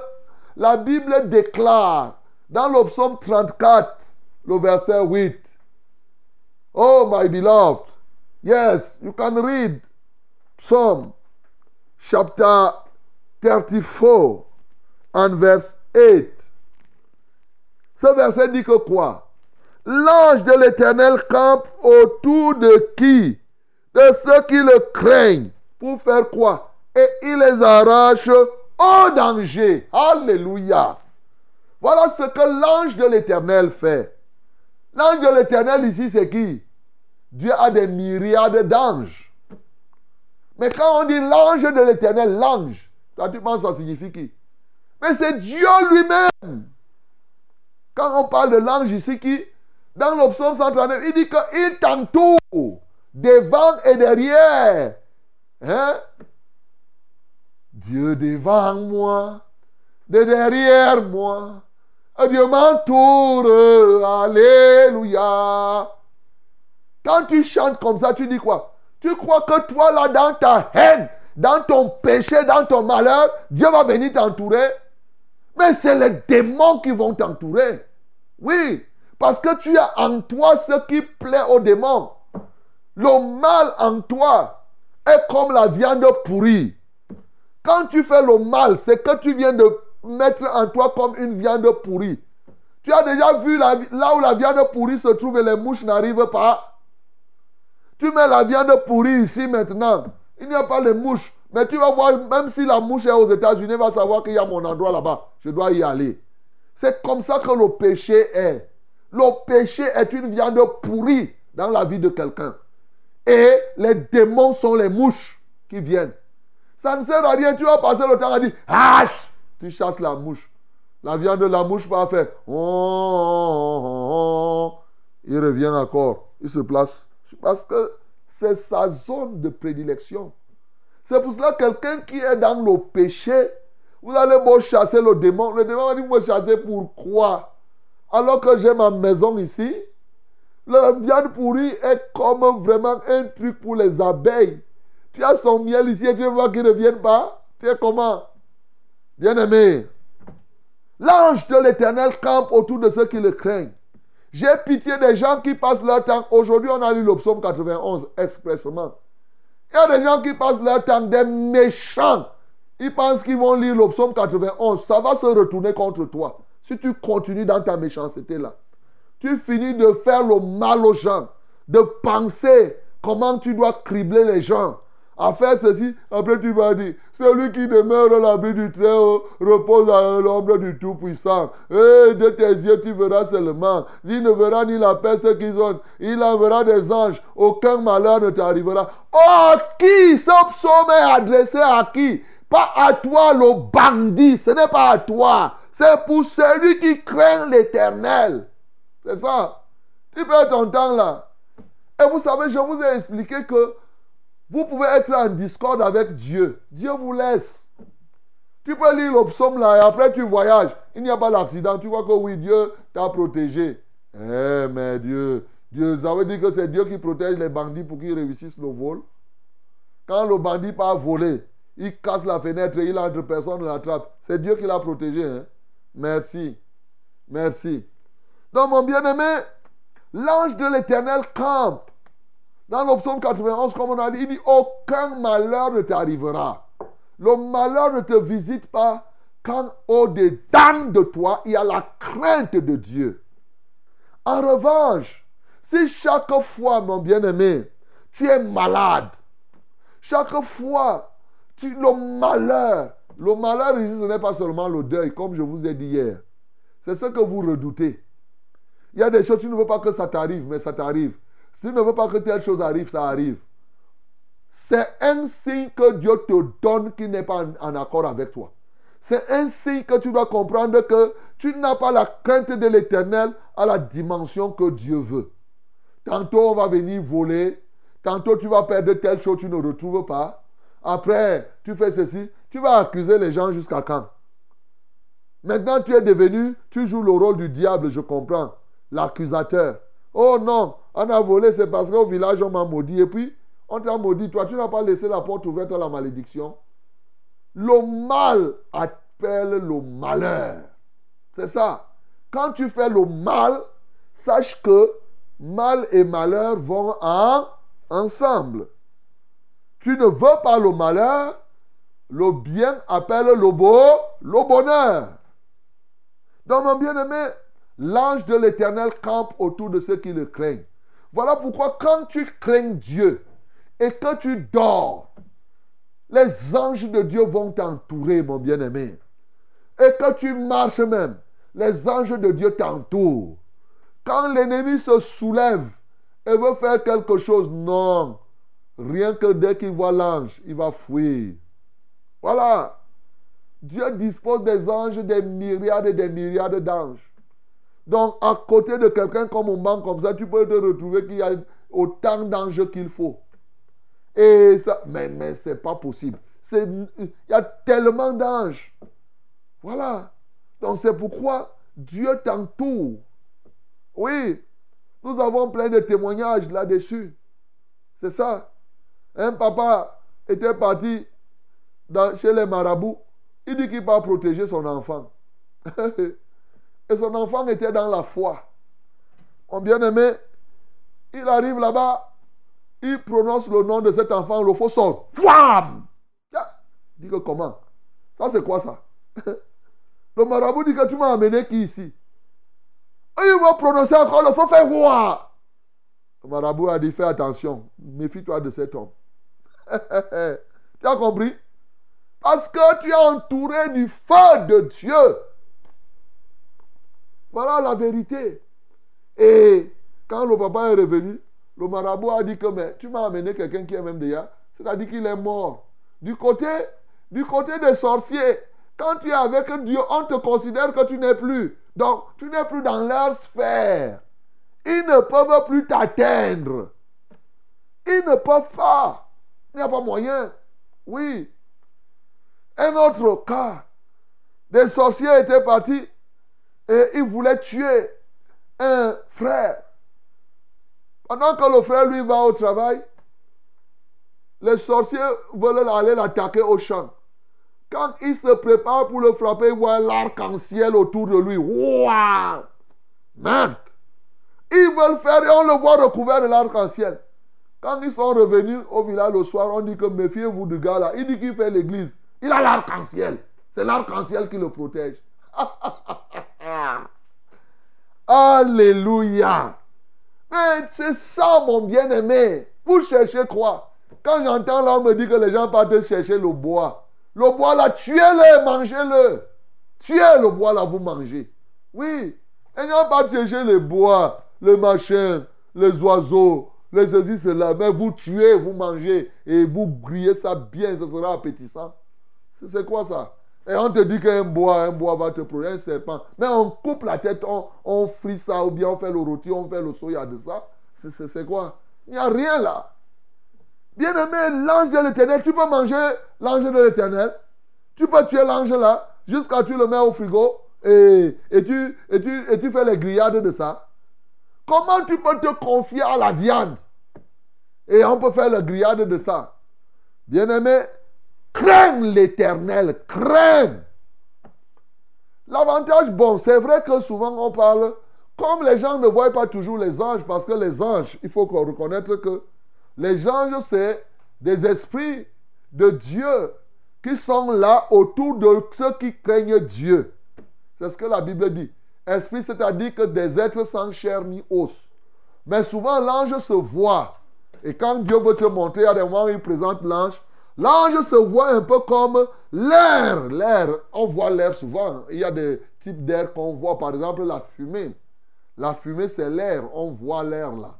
la Bible déclare dans le psaume 34, le verset 8. Oh, my beloved. Yes, you can read. Psalm chapter 34 and verse 8. Ce verset dit que quoi? L'ange de l'Éternel campe autour de qui? De ceux qui le craignent. Pour faire quoi? Et il les arrache au danger. Alléluia. Voilà ce que l'ange de l'Éternel fait. L'ange de l'Éternel ici, c'est qui? Dieu a des myriades d'anges. Mais quand on dit l'ange de l'Éternel, l'ange, là tu penses ça signifie qui? Mais c'est Dieu lui-même. Quand on parle de l'ange ici, qui? Dans le psaume 139, il dit qu'il t'entoure, devant et derrière. Hein? Dieu devant moi, de derrière moi. Dieu m'entoure, alléluia. Quand tu chantes comme ça, tu dis quoi? Tu crois que toi là, dans ta haine, dans ton péché, dans ton malheur, Dieu va venir t'entourer? Mais c'est les démons qui vont t'entourer. Oui, parce que tu as en toi ce qui plaît aux démons. Le mal en toi est comme la viande pourrie. Quand tu fais le mal, c'est que tu viens de mettre en toi comme une viande pourrie. Tu as déjà vu là où la viande pourrie se trouve et les mouches n'arrivent pas. Tu mets la viande pourrie ici maintenant. Il n'y a pas de mouches. Mais tu vas voir, même si la mouche est aux États-Unis, elle va savoir qu'il y a mon endroit là-bas. Je dois y aller. C'est comme ça que le péché est. Le péché est une viande pourrie dans la vie de quelqu'un. Et les démons sont les mouches qui viennent. Ça ne sert à rien. Tu vas passer le temps à dire « Hache !» Tu chasses la mouche. La viande de la mouche va faire « Oh, oh, oh !» Il revient encore. Il se place. Parce que c'est sa zone de prédilection. C'est pour cela que quelqu'un qui est dans le péché, vous allez beau chasser le démon. Le démon va dire « Vous me chassez pourquoi ?» Alors que j'ai ma maison ici, la viande pourrie est comme vraiment un truc pour les abeilles. Tu as son miel ici et tu vois qu'il ne revienne pas. Tu es comment? Bien-aimé. L'ange de l'Éternel campe autour de ceux qui le craignent. J'ai pitié des gens qui passent leur temps. Aujourd'hui, on a lu le psaume 91 expressément. Il y a des gens qui passent leur temps, des méchants. Ils pensent qu'ils vont lire le psaume 91. Ça va se retourner contre toi. Si tu continues dans ta méchanceté là. Tu finis de faire le mal aux gens. De penser comment tu dois cribler les gens. À faire ceci, après tu vas dire, celui qui demeure à l'abri du Très-Haut repose à l'ombre du Tout-Puissant. Et de tes yeux tu verras seulement. Il ne verra ni la peste qu'ils ont. Il enverra des anges. Aucun malheur ne t'arrivera. Oh, qui? Ce psaume est adressé à qui? Pas à toi le bandit. Ce n'est pas à toi. C'est pour celui qui craint l'Éternel. C'est ça. Tu perds ton temps là. Et vous savez, je vous ai expliqué que vous pouvez être en discorde avec Dieu. Dieu vous laisse. Tu peux lire le psaume là et après tu voyages. Il n'y a pas d'accident. Tu vois que oui, Dieu t'a protégé. Eh, mais Dieu, ça veut dire que c'est Dieu qui protège les bandits pour qu'ils réussissent le vol. Quand le bandit part voler, il casse la fenêtre, il entre, personne ne l'attrape. C'est Dieu qui l'a protégé. Hein? Merci. Merci. Donc, mon bien-aimé, l'ange de l'Éternel campe. Dans le psaume 91, comme on a dit, il dit, aucun malheur ne t'arrivera. Le malheur ne te visite pas quand au-dedans de toi, il y a la crainte de Dieu. En revanche, si chaque fois, mon bien-aimé, tu es malade, chaque fois, le malheur ici, ce n'est pas seulement le deuil, comme je vous ai dit hier. C'est ce que vous redoutez. Il y a des choses, tu ne veux pas que ça t'arrive, mais ça t'arrive. Si tu ne veux pas que telle chose arrive, ça arrive. C'est un signe que Dieu te donne qui n'est pas en accord avec toi. C'est un signe que tu dois comprendre que tu n'as pas la crainte de l'Éternel à la dimension que Dieu veut. Tantôt, on va venir voler. Tantôt, tu vas perdre telle chose, tu ne retrouves pas. Après, tu fais ceci. Tu vas accuser les gens jusqu'à quand? Maintenant, tu es devenu, tu joues le rôle du diable, je comprends. L'accusateur. Oh non, on a volé, c'est parce qu'au village, on m'a maudit. Et puis, on t'a maudit. Toi, tu n'as pas laissé la porte ouverte à la malédiction. Le mal appelle le malheur. C'est ça. Quand tu fais le mal, sache que mal et malheur vont ensemble. Tu ne veux pas le malheur. Le bien appelle le bonheur. Donc, mon bien-aimé, l'ange de l'Éternel campe autour de ceux qui le craignent. Voilà pourquoi quand tu crains Dieu et que tu dors, les anges de Dieu vont t'entourer, mon bien-aimé. Et quand tu marches même, les anges de Dieu t'entourent. Quand l'ennemi se soulève et veut faire quelque chose, non. Rien que dès qu'il voit l'ange, il va fuir. Voilà. Dieu dispose des anges, des myriades et des myriades d'anges. Donc, à côté de quelqu'un comme on manque comme ça, tu peux te retrouver qu'il y a autant d'anges qu'il faut. Et ça, mais ce n'est pas possible. Il y a tellement d'anges. Voilà. Donc, c'est pourquoi Dieu t'entoure. Oui. Nous avons plein de témoignages là-dessus. C'est ça. Un papa était parti chez les marabouts. Il dit qu'il va protéger son enfant. Et son enfant était dans la foi. Mon bien-aimé, il arrive là-bas, il prononce le nom de cet enfant, le faux sort. Wham! Il dit que comment? Ça, c'est quoi ça? Le marabout dit que tu m'as amené qui ici? Et il va prononcer encore le faux fait roi. Le marabout a dit, fais attention, méfie-toi de cet homme. Tu as compris? Parce que tu es entouré du feu de Dieu. Voilà la vérité. Et quand le papa est revenu, le marabout a dit que mais, tu m'as amené quelqu'un qui est même déjà, c'est-à-dire qu'il est mort. Du côté des sorciers, quand tu es avec Dieu, on te considère que tu n'es plus. Donc, tu n'es plus dans leur sphère. Ils ne peuvent plus t'atteindre. Ils ne peuvent pas. Il n'y a pas moyen. Oui. Un autre cas, des sorciers étaient partis. Et il voulait tuer un frère. Pendant que le frère, lui, va au travail, les sorciers veulent aller l'attaquer au champ. Quand il se prépare pour le frapper, il voit l'arc-en-ciel autour de lui. Ouah! Merde! Ils veulent faire et on le voit recouvert de l'arc-en-ciel. Quand ils sont revenus au village le soir, on dit que méfiez-vous du gars là. Il dit qu'il fait l'église. Il a l'arc-en-ciel. C'est l'arc-en-ciel qui le protège. Alléluia. Mais c'est ça, mon bien-aimé. Vous cherchez quoi? Quand j'entends là, on me dit que les gens partent chercher le bois. Le bois là, tuez-le, mangez-le. Tuez le bois là, vous mangez. Oui. Les gens partent chercher le bois, le machin, les oiseaux, les ceci, cela. Mais vous tuez, vous mangez et vous grillez ça bien, ça sera appétissant. C'est quoi ça? Et on te dit qu'un bois va te produire, un serpent. Mais on coupe la tête, on frit ça, ou bien on fait le rôti, on fait le soya de ça. C'est quoi? Il n'y a rien là. Bien-aimé, l'ange de l'Éternel, tu peux manger l'ange de l'Éternel. Tu peux tuer l'ange là, jusqu'à tu le mets au frigo et tu fais les grillades de ça. Comment tu peux te confier à la viande? Et on peut faire les grillades de ça. Bien-aimé, craigne l'Éternel, craigne. L'avantage, bon, c'est vrai que souvent on parle Comme les gens ne voient pas toujours les anges, parce que les anges, il faut reconnaître que les anges, c'est des esprits de Dieu qui sont là autour de ceux qui craignent Dieu. C'est ce que la Bible dit. Esprit, c'est-à-dire que des êtres sans chair ni os. Mais souvent, l'ange se voit. Et quand Dieu veut te montrer, à des moments où il présente l'ange, l'ange se voit un peu comme l'air. L'air, on voit l'air souvent. Il y a des types d'air qu'on voit. Par exemple, la fumée. La fumée, c'est l'air. On voit l'air là.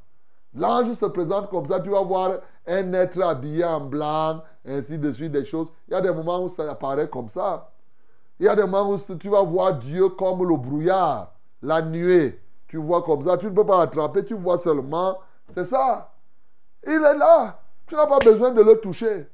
L'ange se présente comme ça. Tu vas voir un être habillé en blanc, ainsi de suite, des choses. Il y a des moments où ça apparaît comme ça. Il y a des moments où tu vas voir Dieu comme le brouillard, la nuée. Tu vois comme ça. Tu ne peux pas attraper. Tu vois seulement. C'est ça. Il est là. Tu n'as pas besoin de le toucher.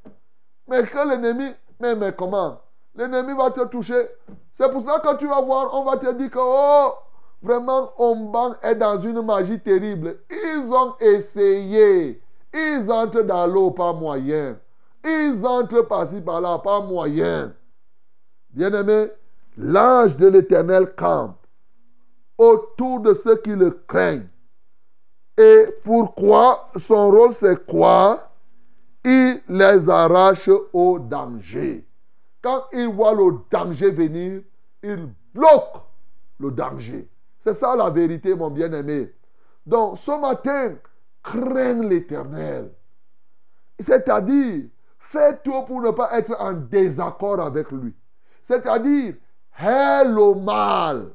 Mais quand l'ennemi... Mais comment? L'ennemi va te toucher. C'est pour ça que quand tu vas voir, on va te dire que oh, vraiment, Omban est dans une magie terrible. Ils ont essayé. Ils entrent dans l'eau, pas moyen. Ils entrent par-ci, par-là, pas moyen. Bien-aimé, l'ange de l'Éternel campe autour de ceux qui le craignent. Et pourquoi? Son rôle, c'est quoi? Il les arrache au danger. Quand il voit le danger venir, il bloque le danger. C'est ça la vérité, mon bien-aimé. Donc, ce matin, craigne l'Éternel. C'est-à-dire, fais tout pour ne pas être en désaccord avec lui. C'est-à-dire, hais le mal.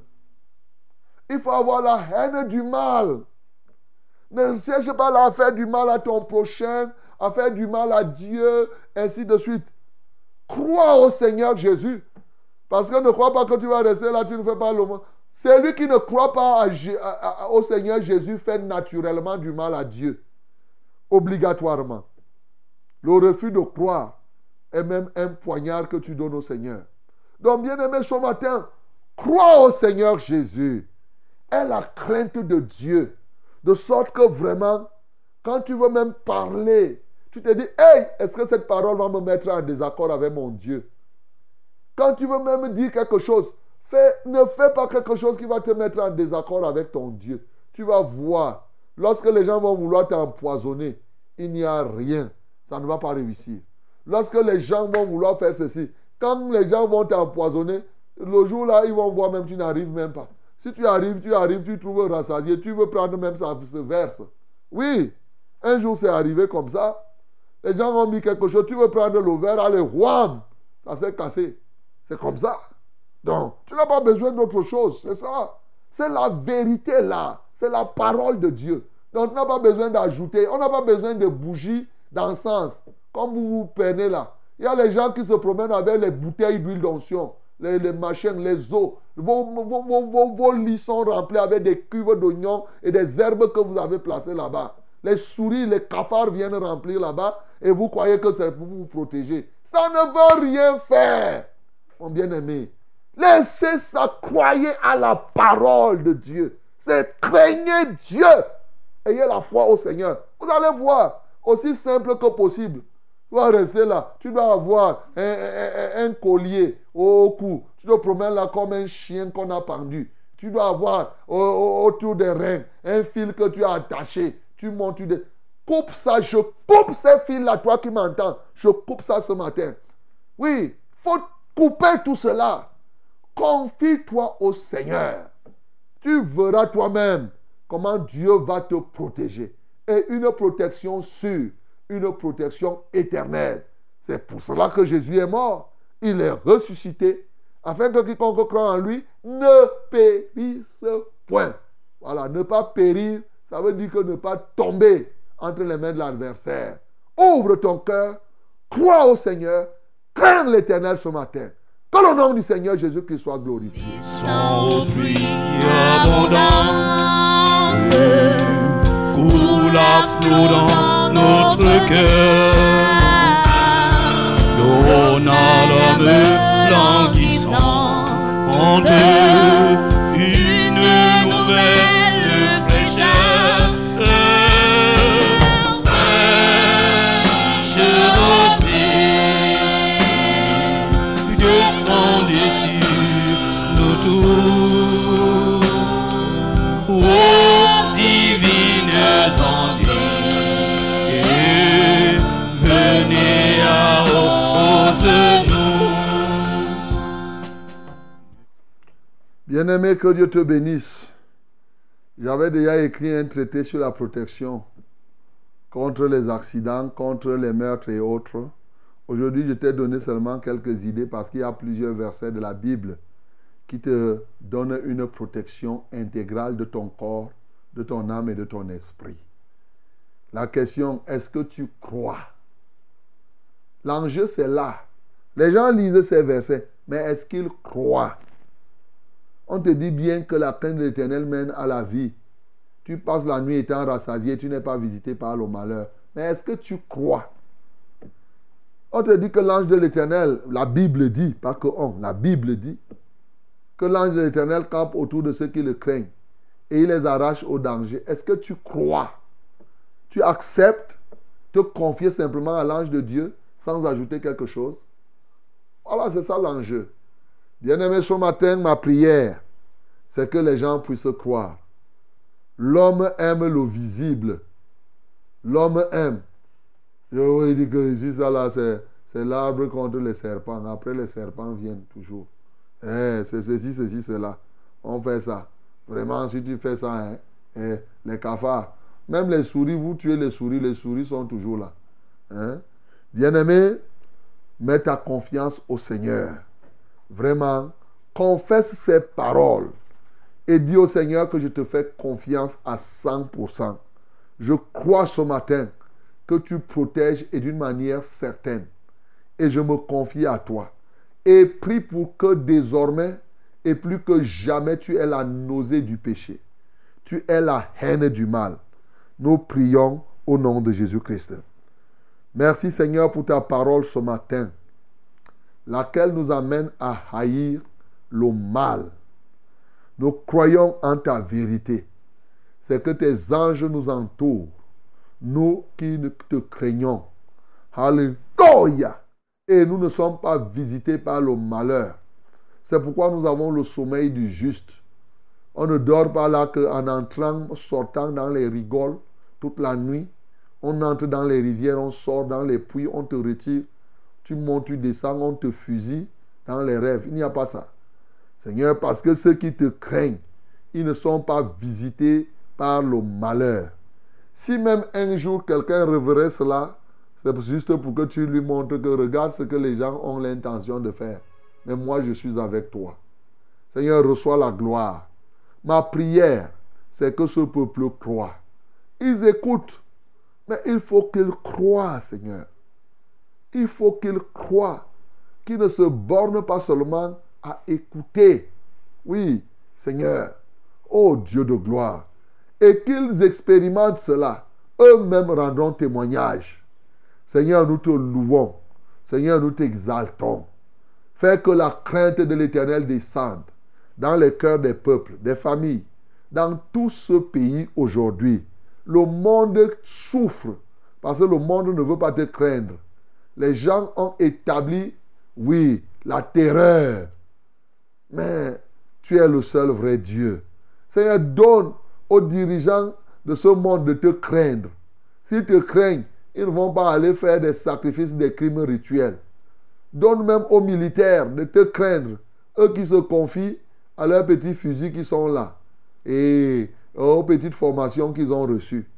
Il faut avoir la haine du mal. Ne cherche pas à faire du mal à ton prochain, à faire du mal à Dieu, ainsi de suite. Crois au Seigneur Jésus. Parce que ne crois pas que tu vas rester là, tu ne fais pas le mal. Celui qui ne croit pas au Seigneur Jésus fait naturellement du mal à Dieu. Obligatoirement. Le refus de croire est même un poignard que tu donnes au Seigneur. Donc, bien-aimé, ce matin, crois au Seigneur Jésus. Aie la crainte de Dieu. De sorte que vraiment, quand tu veux même parler, tu te dis, hey, est-ce que cette parole va me mettre en désaccord avec mon Dieu? Quand tu veux même dire quelque chose, ne fais pas quelque chose qui va te mettre en désaccord avec ton Dieu. Tu vas voir, lorsque les gens vont vouloir t'empoisonner, il n'y a rien. Ça ne va pas réussir. Lorsque les gens vont vouloir faire ceci, quand les gens vont t'empoisonner, le jour-là, ils vont voir même tu n'arrives même pas. Si tu arrives, tu trouves rassasié, tu veux prendre même ça, se verse. Oui, un jour c'est arrivé comme ça. Les gens ont mis quelque chose, tu veux prendre le verre, allez, wham, ça s'est cassé. C'est comme ça. Donc, tu n'as pas besoin d'autre chose, c'est ça. C'est la vérité là, c'est la parole de Dieu. Donc, tu n'as pas besoin d'ajouter, on n'a pas besoin de bougies d'encens, comme vous vous prenez là. Il y a les gens qui se promènent avec les bouteilles d'huile d'onction. Les machins, les eaux. Vos lits sont remplis avec des cuves d'oignons et des herbes que vous avez placées là-bas. Les souris, les cafards viennent remplir là-bas et vous croyez que c'est pour vous protéger. Ça ne veut rien faire, mon bien-aimé. Laissez ça, croyez à la parole de Dieu. C'est craignez Dieu. Ayez la foi au Seigneur. Vous allez voir, aussi simple que possible. Tu vas rester là. Tu dois avoir un collier au cou. Tu te promènes là comme un chien qu'on a pendu. Tu dois avoir autour des reins un fil que tu as attaché. Tu montes, coupe ça, je coupe ces fils-là, toi qui m'entends. Je coupe ça ce matin. Oui, il faut couper tout cela. Confie-toi au Seigneur. Tu verras toi-même comment Dieu va te protéger. Et une protection sûre. Une protection éternelle. C'est pour cela que Jésus est mort. Il est ressuscité afin que quiconque croit en lui ne périsse point. Voilà, ne pas périr, ça veut dire que ne pas tomber entre les mains de l'adversaire. Ouvre ton cœur, crois au Seigneur, crains l'Éternel ce matin. Que le nom du Seigneur Jésus-Christ soit glorifié. Sans pluie abondante coule à flot dans notre cœur, l'eau n'a l'homme languissant en deux, une nouvelle fraîcheur, fraîche rosée descendez sur nos tours. Bien-aimé, que Dieu te bénisse. J'avais déjà écrit un traité sur la protection contre les accidents, contre les meurtres et autres. Aujourd'hui, je t'ai donné seulement quelques idées parce qu'il y a plusieurs versets de la Bible qui te donnent une protection intégrale de ton corps, de ton âme et de ton esprit. La question, est-ce que tu crois? L'enjeu, c'est là. Les gens lisent ces versets, mais est-ce qu'ils croient? On te dit bien que la crainte de l'Éternel mène à la vie. Tu passes la nuit étant rassasié, tu n'es pas visité par le malheur. Mais est-ce que tu crois? On te dit que l'ange de l'Éternel, la Bible dit, pas que on, la Bible dit, que l'ange de l'Éternel campe autour de ceux qui le craignent et il les arrache au danger. Est-ce que tu crois? Tu acceptes te confier simplement à l'ange de Dieu sans ajouter quelque chose? Voilà, c'est ça l'enjeu. Bien-aimé, ce matin, ma prière, c'est que les gens puissent croire. L'homme aime le visible. L'homme aime. Il dit que ici, ça là, c'est l'arbre contre les serpents. Après, les serpents viennent toujours. Eh, c'est ceci, ceci, cela. On fait ça. Vraiment, si tu fais ça, hein, les cafards, même les souris, vous tuez les souris sont toujours là. Hein? Bien-aimé, mets ta confiance au Seigneur. Vraiment, confesse ces paroles et dis au Seigneur que je te fais confiance à 100%. Je crois ce matin que tu protèges et d'une manière certaine. Et je me confie à toi. Et prie pour que désormais et plus que jamais tu aies la nausée du péché. Tu aies la haine du mal. Nous prions au nom de Jésus-Christ. Merci Seigneur pour ta parole ce matin, laquelle nous amène à haïr le mal. Nous croyons en ta vérité. C'est que tes anges nous entourent, nous qui te craignons. Alléluia! Et nous ne sommes pas visités par le malheur. C'est pourquoi nous avons le sommeil du juste. On ne dort pas là qu'en entrant, sortant dans les rigoles toute la nuit. On entre dans les rivières, on sort dans les puits, on te retire. Tu montes, tu descends, on te fusille dans les rêves. Il n'y a pas ça. Seigneur, parce que ceux qui te craignent, ils ne sont pas visités par le malheur. Si même un jour quelqu'un rêverait cela, c'est juste pour que tu lui montres que regarde ce que les gens ont l'intention de faire. Mais moi, je suis avec toi. Seigneur, reçois la gloire. Ma prière, c'est que ce peuple croit. Ils écoutent, mais il faut qu'ils croient, Seigneur. Il faut qu'ils croient, qu'ils ne se bornent pas seulement à écouter. Oui, Seigneur, ô Dieu de gloire, et qu'ils expérimentent cela, eux-mêmes rendront témoignage. Seigneur, nous te louons. Seigneur, nous t'exaltons. Fais que la crainte de l'Éternel descende dans les cœurs des peuples, des familles, dans tout ce pays aujourd'hui. Le monde souffre parce que le monde ne veut pas te craindre. Les gens ont établi, oui, la terreur. Mais tu es le seul vrai Dieu. Seigneur, donne aux dirigeants de ce monde de te craindre. S'ils te craignent, ils ne vont pas aller faire des sacrifices, des crimes rituels. Donne même aux militaires de te craindre. Eux qui se confient à leurs petits fusils qui sont là et aux petites formations qu'ils ont reçues.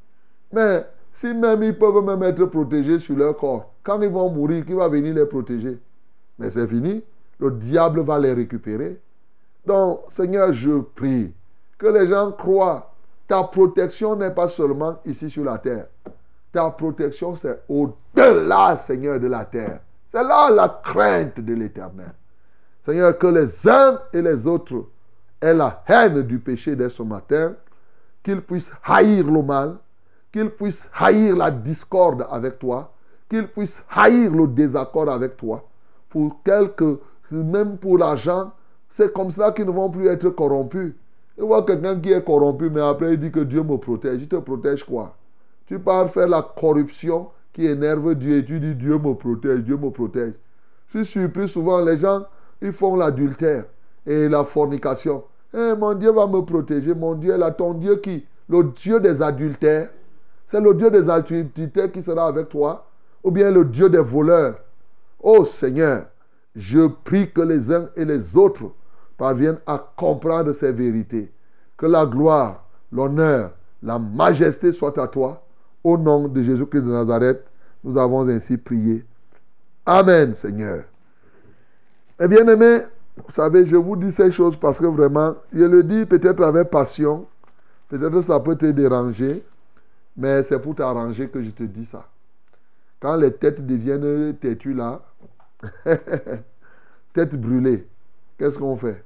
Mais si même ils peuvent même être protégés sur leur corps, quand ils vont mourir, qui va venir les protéger? Mais c'est fini, le diable va les récupérer. Donc, Seigneur, je prie que les gens croient. Ta protection n'est pas seulement ici sur la terre. Ta protection, c'est au-delà, Seigneur, de la terre. C'est là la crainte de l'Éternel. Seigneur, que les uns et les autres aient la haine du péché dès ce matin, qu'ils puissent haïr le mal, qu'ils puissent haïr la discorde avec toi, qu'ils puissent haïr le désaccord avec toi. Pour quelques, même pour l'argent, c'est comme cela qu'ils ne vont plus être corrompus. Tu vois quelqu'un qui est corrompu, mais après il dit que Dieu me protège. Il te protège quoi? Tu pars faire la corruption qui énerve Dieu et tu dis Dieu me protège, Dieu me protège. Je suis surpris souvent, les gens, ils font l'adultère et la fornication. Eh, mon Dieu va me protéger, mon Dieu là, ton Dieu qui? Le Dieu des adultères. C'est le Dieu des adultères qui sera avec toi. Ou bien le Dieu des voleurs. Ô Seigneur, je prie que les uns et les autres parviennent à comprendre ces vérités. Que la gloire, l'honneur, la majesté soient à toi. Au nom de Jésus-Christ de Nazareth, nous avons ainsi prié. Amen, Seigneur. Et bien aimé, vous savez, je vous dis ces choses parce que vraiment, je le dis peut-être avec passion, peut-être ça peut te déranger, mais c'est pour t'arranger que je te dis ça. Quand les têtes deviennent têtues là, tête brûlée, qu'est-ce qu'on fait?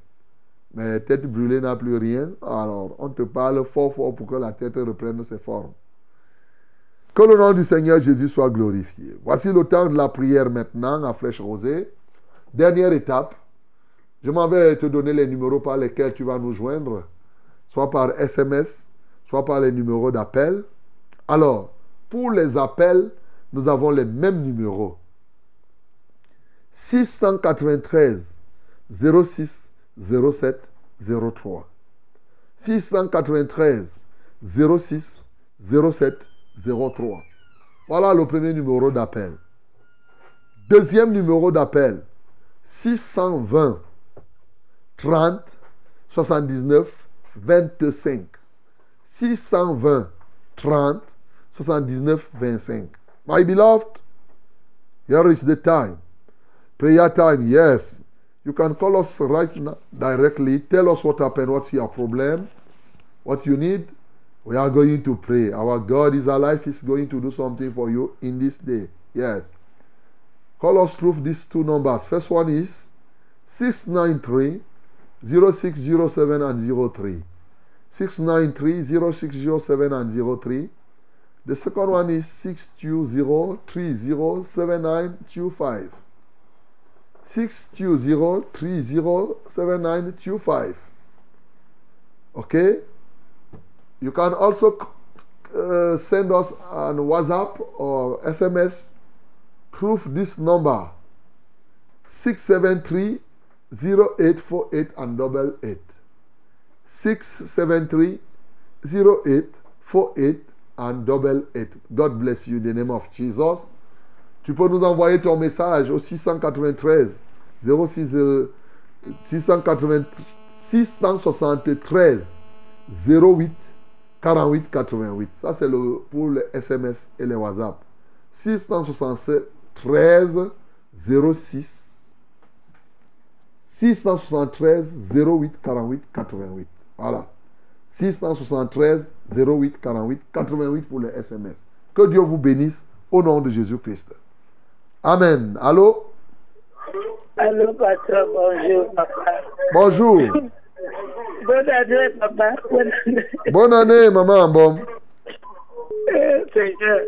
Mais tête brûlée n'a plus rien, alors on te parle fort fort pour que la tête reprenne ses formes. Que le nom du Seigneur Jésus soit glorifié. Voici le temps de la prière maintenant, à flèche rosée. Dernière étape. Je m'en vais te donner les numéros par lesquels tu vas nous joindre, soit par SMS, soit par les numéros d'appel. Alors, pour les appels, nous avons les mêmes numéros. 693 06 07 03. 693 06 07 03. Voilà le premier numéro d'appel. Deuxième numéro d'appel, 620 30 79 25. 620 30 79 25. My beloved, here is the time. Prayer time, yes. You can call us right now directly. Tell us what happened, what's your problem, what you need. We are going to pray. Our God is alive. He's going to do something for you in this day. Yes. Call us through these two numbers. First one is 693 0607 and 03. 693 0607 and 03. The second one is 620 30 7925. 620 30 7925. Okay? You can also send us on WhatsApp or SMS through this number 673-0848 and 88. 673-0848 and 88. God bless you in the name of Jesus. Tu peux nous envoyer ton message au 693 06 680, 673 08 48 88. Ça, c'est pour les SMS et les WhatsApp. 673 06 673 08 48 88. Voilà. 673 08 48 88 pour les SMS. Que Dieu vous bénisse au nom de Jésus-Christ. Amen. Allô? Allô, pasteur. Bonjour, papa. Bonjour. Bonne année, papa. Bonne année, maman. Bon. Seigneur,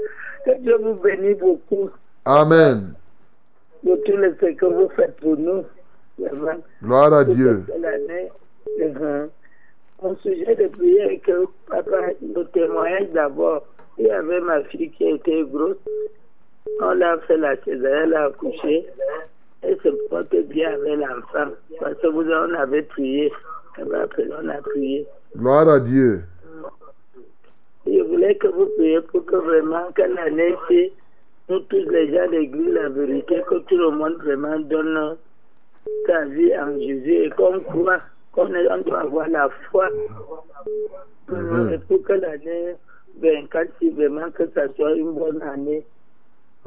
que Dieu vous bénisse beaucoup. Amen. Pour tout le ce que vous faites pour nous. Vraiment. Gloire à Dieu. Mon sujet de prière est que, papa, nos témoignages d'abord. Il y avait ma fille qui était grosse. On l'a fait la césarienne, elle a accouché. Elle se portait bien avec l'enfant. Parce que vous, on avait prié. On a prié. Gloire à Dieu. Je voulais que vous priez pour que vraiment, qu'à l'année, nous tous les gens d'église, la vérité, que tout le monde vraiment donne sa vie en Jésus et qu'on croit, qu'on doit avoir la foi. Et pour que l'année 24, vraiment, que ça soit une bonne année.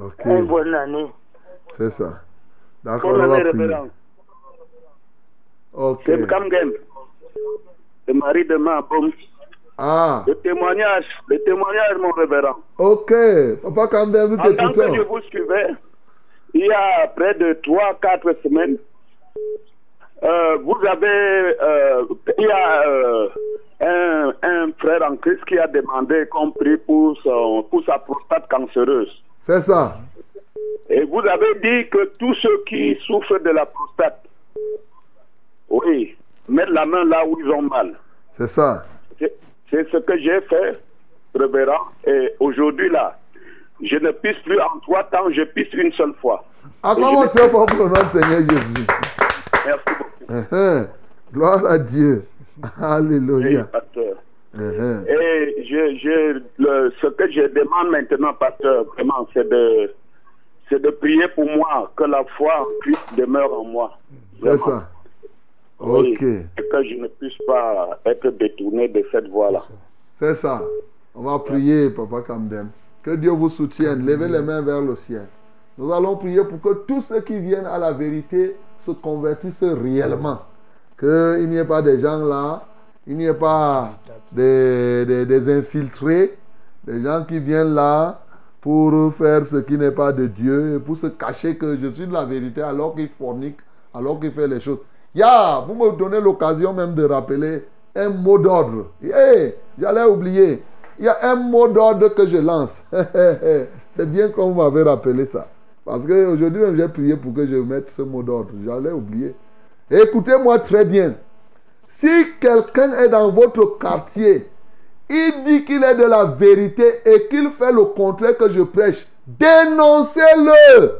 Okay. Une bonne année. C'est ça. D'accord, on va prier. Ok. Le mari de ma bombe. Ah. Le témoignage, mon révérend. Ok. Papa Kandem, en tant que je vous suivais, il y a près de 3-4 semaines, vous avez, il y a un frère en Christ qui a demandé qu'on prie pour sa prostate cancéreuse. C'est ça. Et vous avez dit que tous ceux qui souffrent de la prostate, oui, mettent la main là où ils ont mal. C'est ça. C'est ce que j'ai fait, révérend. Et aujourd'hui là, je ne pisse plus en 3 temps, je pisse une seule fois. Acclamons Dieu pour le nom du Seigneur Jésus. Merci beaucoup. Gloire à Dieu. Alléluia. Et ce que je demande maintenant, pasteur, vraiment, c'est de prier pour moi, que la foi puisse demeurer en moi. C'est ça. Oui, okay. Et que je ne puisse pas être détourné de cette voie-là. C'est ça. On va prier, Papa Kamdem. Que Dieu vous soutienne. Levez les mains vers le ciel. Nous allons prier pour que tous ceux qui viennent à la vérité se convertissent réellement. Qu'il n'y ait pas des gens là, il n'y ait pas des infiltrés, des gens qui viennent là pour faire ce qui n'est pas de Dieu, pour se cacher que je suis de la vérité alors qu'ils forniquent, alors qu'ils font les choses. Ya, vous me donnez l'occasion même de rappeler un mot d'ordre. Hey, j'allais oublier. Il y a un mot d'ordre que je lance. C'est bien qu'on m'avait rappelé ça. Parce qu'aujourd'hui même, j'ai prié pour que je mette ce mot d'ordre. J'allais oublier. Écoutez-moi très bien. Si quelqu'un est dans votre quartier, il dit qu'il est de la vérité et qu'il fait le contraire que je prêche, dénoncez-le.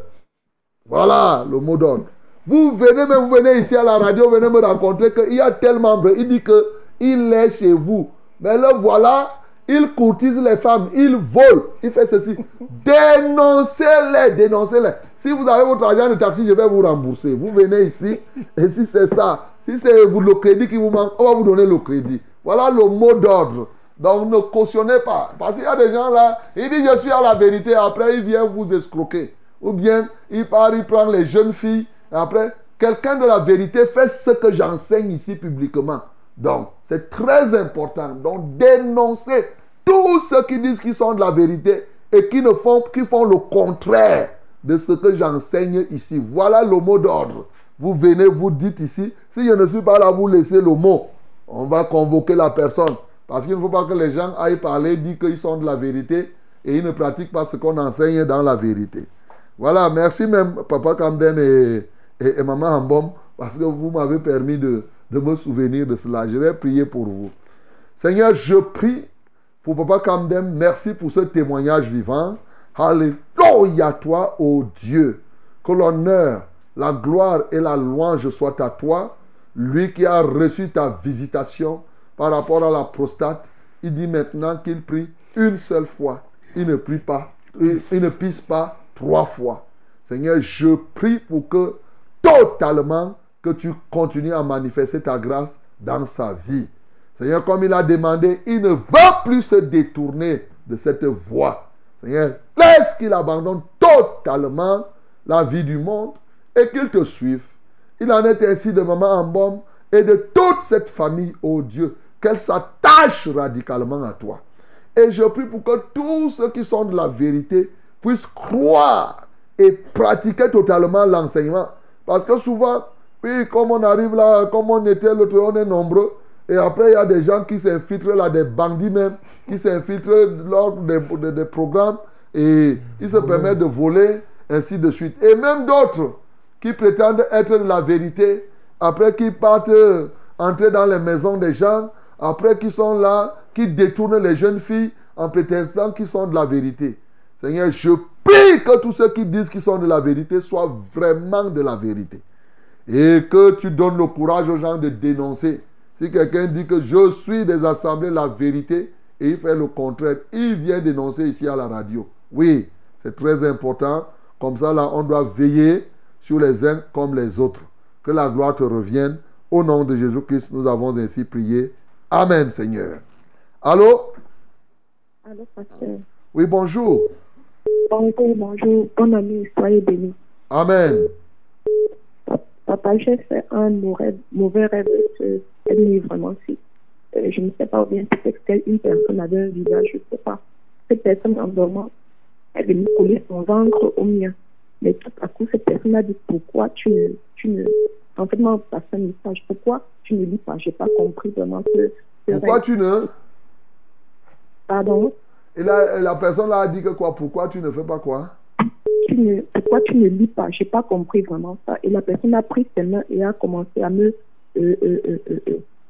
Voilà le mot d'ordre. Vous venez ici à la radio, vous venez me rencontrer qu'il y a tel membre, il dit qu'il est chez vous. Mais là, voilà, il courtise les femmes, il vole, il fait ceci. Dénoncez-les, dénoncez-les. Si vous avez votre agent de taxi, je vais vous rembourser. Vous venez ici, et si c'est ça, si c'est le crédit qui vous manque, on va vous donner le crédit. Voilà le mot d'ordre. Donc ne cautionnez pas. Parce qu'il y a des gens là, il dit je suis à la vérité, après il vient vous escroquer. Ou bien, il part, il prend les jeunes filles. Après, quelqu'un de la vérité fait ce que j'enseigne ici publiquement. Donc, c'est très important. Donc, dénoncez tous ceux qui disent qu'ils sont de la vérité et qui font le contraire de ce que j'enseigne ici. Voilà le mot d'ordre. Vous venez, vous dites ici, si je ne suis pas là, vous laissez le mot. On va convoquer la personne. Parce qu'il ne faut pas que les gens aillent parler, disent qu'ils sont de la vérité et ils ne pratiquent pas ce qu'on enseigne dans la vérité. Voilà, merci même Papa Kamdem et Maman Ambom, parce que vous m'avez permis de me souvenir de cela. Je vais prier pour vous. Seigneur, je prie pour Papa Kamdem. Merci pour ce témoignage vivant. Alléluia toi, ô Dieu. Que l'honneur, la gloire et la louange soient à toi. Lui qui a reçu ta visitation par rapport à la prostate, il dit maintenant qu'il prie une seule fois. Il ne prie pas, il ne pisse pas 3 fois. Seigneur, je prie pour que totalement que tu continues à manifester ta grâce dans sa vie. Seigneur, comme il a demandé, il ne va plus se détourner de cette voie. Seigneur, laisse qu'il abandonne totalement la vie du monde et qu'il te suive. Il en est ainsi de Maman Ambom et de toute cette famille, ô Dieu, qu'elle s'attache radicalement à toi. Et je prie pour que tous ceux qui sont de la vérité puissent croire et pratiquer totalement l'enseignement. Parce que souvent, oui, comme on arrive là, comme on était l'autre, on est nombreux, et après il y a des gens qui s'infiltrent là, des bandits même, qui s'infiltrent lors des programmes, et ils se permettent de voler, ainsi de suite. Et même d'autres qui prétendent être de la vérité, après qu'ils partent entrer dans les maisons des gens, après qu'ils sont là, qui détournent les jeunes filles en prétendant qu'ils sont de la vérité. Seigneur, je prie que tous ceux qui disent qu'ils sont de la vérité soient vraiment de la vérité. Et que tu donnes le courage aux gens de dénoncer. Si quelqu'un dit que je suis des assemblées la vérité et il fait le contraire, il vient dénoncer ici à la radio. Oui, c'est très important. Comme ça, là, on doit veiller sur les uns comme les autres. Que la gloire te revienne. Au nom de Jésus-Christ, nous avons ainsi prié. Amen, Seigneur. Allô? Allô, pasteur. Oui, bonjour. Bonjour, bon ami, soyez béni. Amen. Papa, j'ai fait un mauvais rêve de ce livre-ci. Je ne sais pas, ou bien peut-être une personne avait un visage, je ne sais pas. Cette personne en dormant, elle venait coller son ventre au mien. Mais tout à coup, cette personne a dit pourquoi tu ne en fait, moi, passe un message. Pourquoi tu ne lis pas? Je n'ai pas compris vraiment ce pourquoi rêve. Tu ne? Pardon? Et là, la personne là a dit que quoi? Pourquoi tu ne fais pas quoi? Pourquoi tu ne lis pas? Je n'ai pas compris vraiment ça. Et la personne a pris ses mains et a commencé à me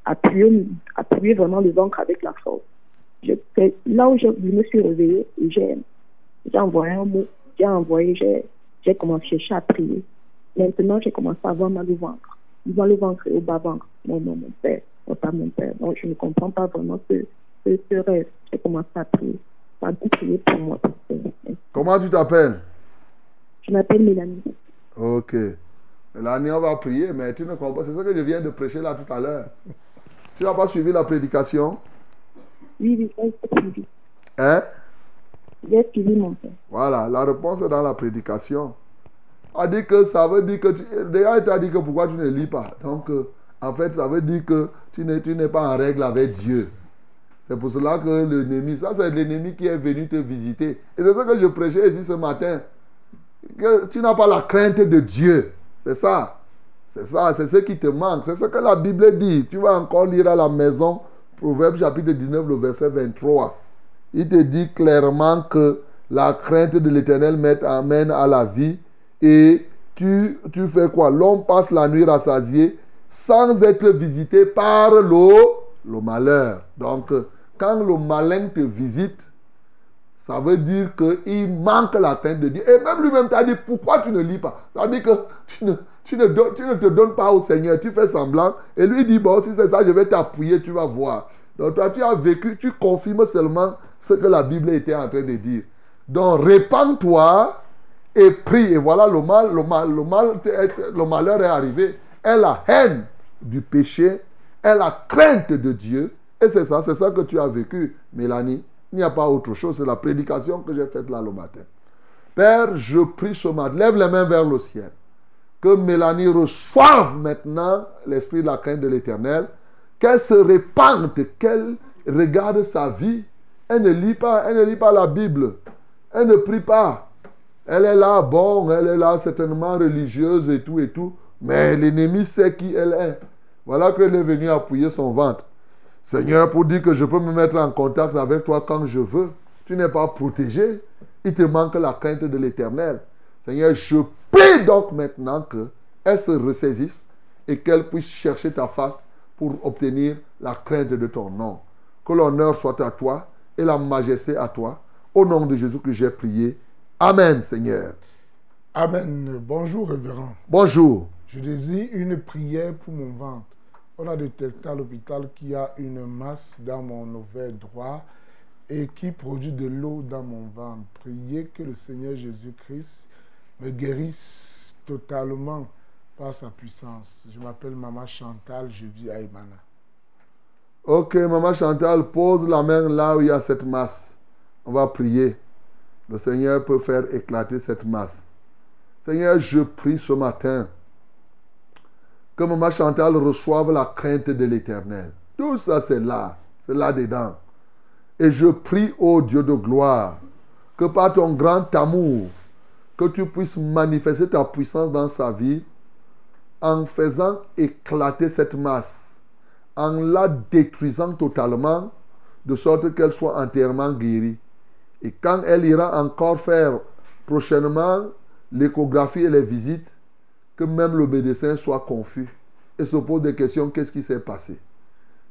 appuyer vraiment le ventre avec la force. Là où je me suis réveillée, j'ai envoyé un mot. J'ai commencé à chercher à prier. Maintenant, j'ai commencé à avoir mal au ventre. Dans le ventre et au bas-ventre. Non, mon père. Non, je ne comprends pas vraiment ce rêve. J'ai commencé à prier. Ça a dû prier pour moi. Comment tu t'appelles? Je m'appelle Mélanie. Ok. L'année, on va prier, mais tu ne comprends pas. C'est ça que je viens de prêcher là tout à l'heure. Tu n'as pas suivi la prédication? Oui, j'ai suivi. Hein? J'ai suivi, mon père. Voilà, la réponse est dans la prédication. On dit que ça veut dire que... Déjà, il t'a dit que pourquoi tu ne lis pas. Donc, en fait, ça veut dire que tu n'es pas en règle avec Dieu. C'est pour cela que l'ennemi... Ça, c'est l'ennemi qui est venu te visiter. Et c'est ça que je prêchais ici ce matin. Que tu n'as pas la crainte de Dieu. C'est ça. C'est ça. C'est ce qui te manque. C'est ce que la Bible dit. Tu vas encore lire à la maison Proverbes chapitre 19, le verset 23. Il te dit clairement que la crainte de l'Éternel amène à la vie. Et tu fais quoi? L'homme passe la nuit rassasié sans être visité par le malheur. Donc, quand le malin te visite, ça veut dire qu'il manque la crainte de Dieu. Et même lui-même t'a dit, pourquoi tu ne lis pas? Ça veut dire que tu ne te donnes pas au Seigneur, tu fais semblant. Et lui dit, bon, si c'est ça, je vais t'appuyer, tu vas voir. Donc toi, tu as vécu, tu confirmes seulement ce que la Bible était en train de dire. Donc, répands-toi et prie. Et voilà, le malheur est arrivé. Est la haine du péché, est la crainte de Dieu. Et c'est ça que tu as vécu, Mélanie. Il n'y a pas autre chose, c'est la prédication que j'ai faite là le matin. Père, je prie ce matin, lève les mains vers le ciel, que Mélanie reçoive maintenant l'esprit de la crainte de l'Éternel, qu'elle se répande, qu'elle regarde sa vie. Elle ne lit pas la Bible, elle ne prie pas. Elle est là, bon, elle est là certainement religieuse et tout, mais l'ennemi sait qui elle est. Voilà qu'elle est venue appuyer son ventre. Seigneur, pour dire que je peux me mettre en contact avec toi quand je veux, tu n'es pas protégé, il te manque la crainte de l'Éternel. Seigneur, je prie donc maintenant qu'elle se ressaisisse et qu'elle puisse chercher ta face pour obtenir la crainte de ton nom. Que l'honneur soit à toi et la majesté à toi. Au nom de Jésus que j'ai prié. Amen, Seigneur. Amen. Bonjour, révérend. Bonjour. Je désire une prière pour mon ventre. On a détecté à l'hôpital qu'il y a une masse dans mon ovaire droit et qui produit de l'eau dans mon ventre. Priez que le Seigneur Jésus-Christ me guérisse totalement par sa puissance. Je m'appelle Maman Chantal, je vis à Imana. Ok, Maman Chantal, pose la main là où il y a cette masse. On va prier. Le Seigneur peut faire éclater cette masse. Seigneur, je prie ce matin que Maman Chantal reçoive la crainte de l'Éternel. Tout ça, c'est là-dedans. Et je prie, ô Dieu de gloire, que par ton grand amour, que tu puisses manifester ta puissance dans sa vie en faisant éclater cette masse, en la détruisant totalement, de sorte qu'elle soit entièrement guérie. Et quand elle ira encore faire prochainement l'échographie et les visites, que même le médecin soit confus et se pose des questions, qu'est-ce qui s'est passé?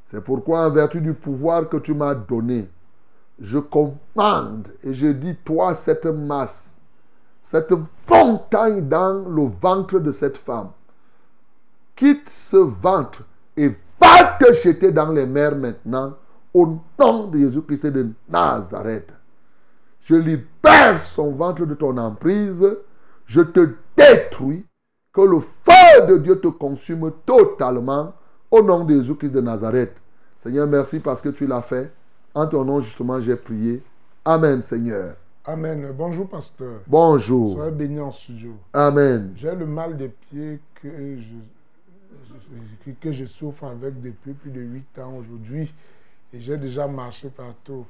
C'est pourquoi en vertu du pouvoir que tu m'as donné, je commande et je dis, toi, cette masse, cette montagne dans le ventre de cette femme, quitte ce ventre et va te jeter dans les mers maintenant, au nom de Jésus-Christ de Nazareth. Je libère son ventre de ton emprise, je te détruis, que le feu de Dieu te consume totalement au nom de Jésus-Christ de Nazareth. Seigneur, merci parce que tu l'as fait. En ton nom, justement, j'ai prié. Amen, Seigneur. Amen. Bonjour, pasteur. Bonjour. Sois béni en studio. Amen. J'ai le mal des pieds que je souffre avec depuis plus de 8 ans aujourd'hui. Et j'ai déjà marché partout.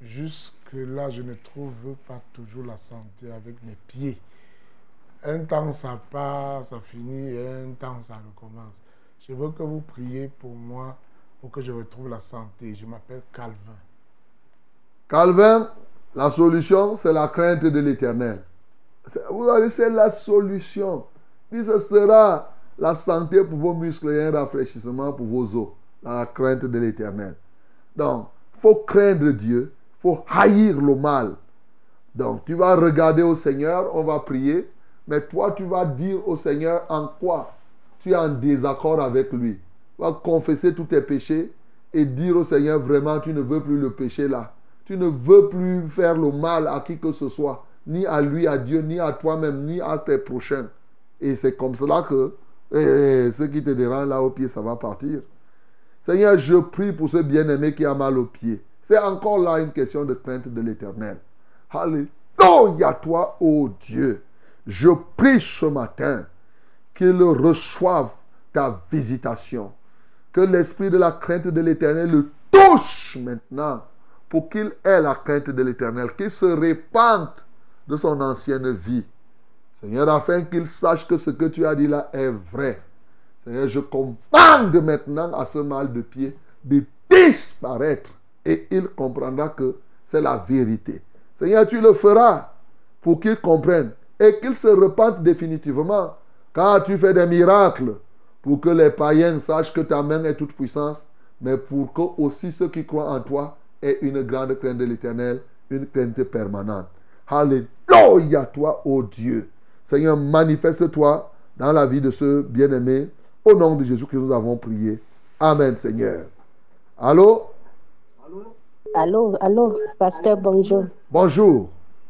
Jusque-là, je ne trouve pas toujours la santé avec mes pieds. Un temps ça part, ça finit, et un temps ça recommence. Je veux que vous priez pour moi, pour que je retrouve la santé. Je m'appelle Calvin. Calvin, la solution, c'est la crainte de l'Éternel. Vous allez, c'est la solution. Puis ce sera la santé pour vos muscles et un rafraîchissement pour vos os. La crainte de l'Éternel. Donc, il faut craindre Dieu, il faut haïr le mal. Donc, tu vas regarder au Seigneur, on va prier. Mais toi, tu vas dire au Seigneur en quoi tu es en désaccord avec lui. Tu vas confesser tous tes péchés et dire au Seigneur, vraiment, tu ne veux plus le péché là. Tu ne veux plus faire le mal à qui que ce soit, ni à lui, à Dieu, ni à toi-même, ni à tes prochains. Et c'est comme cela que ce qui te dérange là au pied, ça va partir. Seigneur, je prie pour ce bien-aimé qui a mal au pied. C'est encore là une question de crainte de l'Éternel. Alléluia, toi, ô Dieu. Je prie ce matin qu'il reçoive ta visitation. Que l'esprit de la crainte de l'Éternel le touche maintenant pour qu'il ait la crainte de l'Éternel, qu'il se répande de son ancienne vie. Seigneur, afin qu'il sache que ce que tu as dit là est vrai. Seigneur, je commande maintenant à ce mal de pied de disparaître et il comprendra que c'est la vérité. Seigneur, tu le feras pour qu'il comprenne et qu'il se repente définitivement, car tu fais des miracles pour que les païens sachent que ta main est toute puissance, mais pour que aussi ceux qui croient en toi aient une grande crainte de l'Éternel, une crainte permanente. Alléluia, toi, ô Dieu. Seigneur, manifeste-toi dans la vie de ce bien-aimé. Au nom de Jésus que nous avons prié. Amen, Seigneur. Allô? Allô, pasteur, bonjour. Bonjour.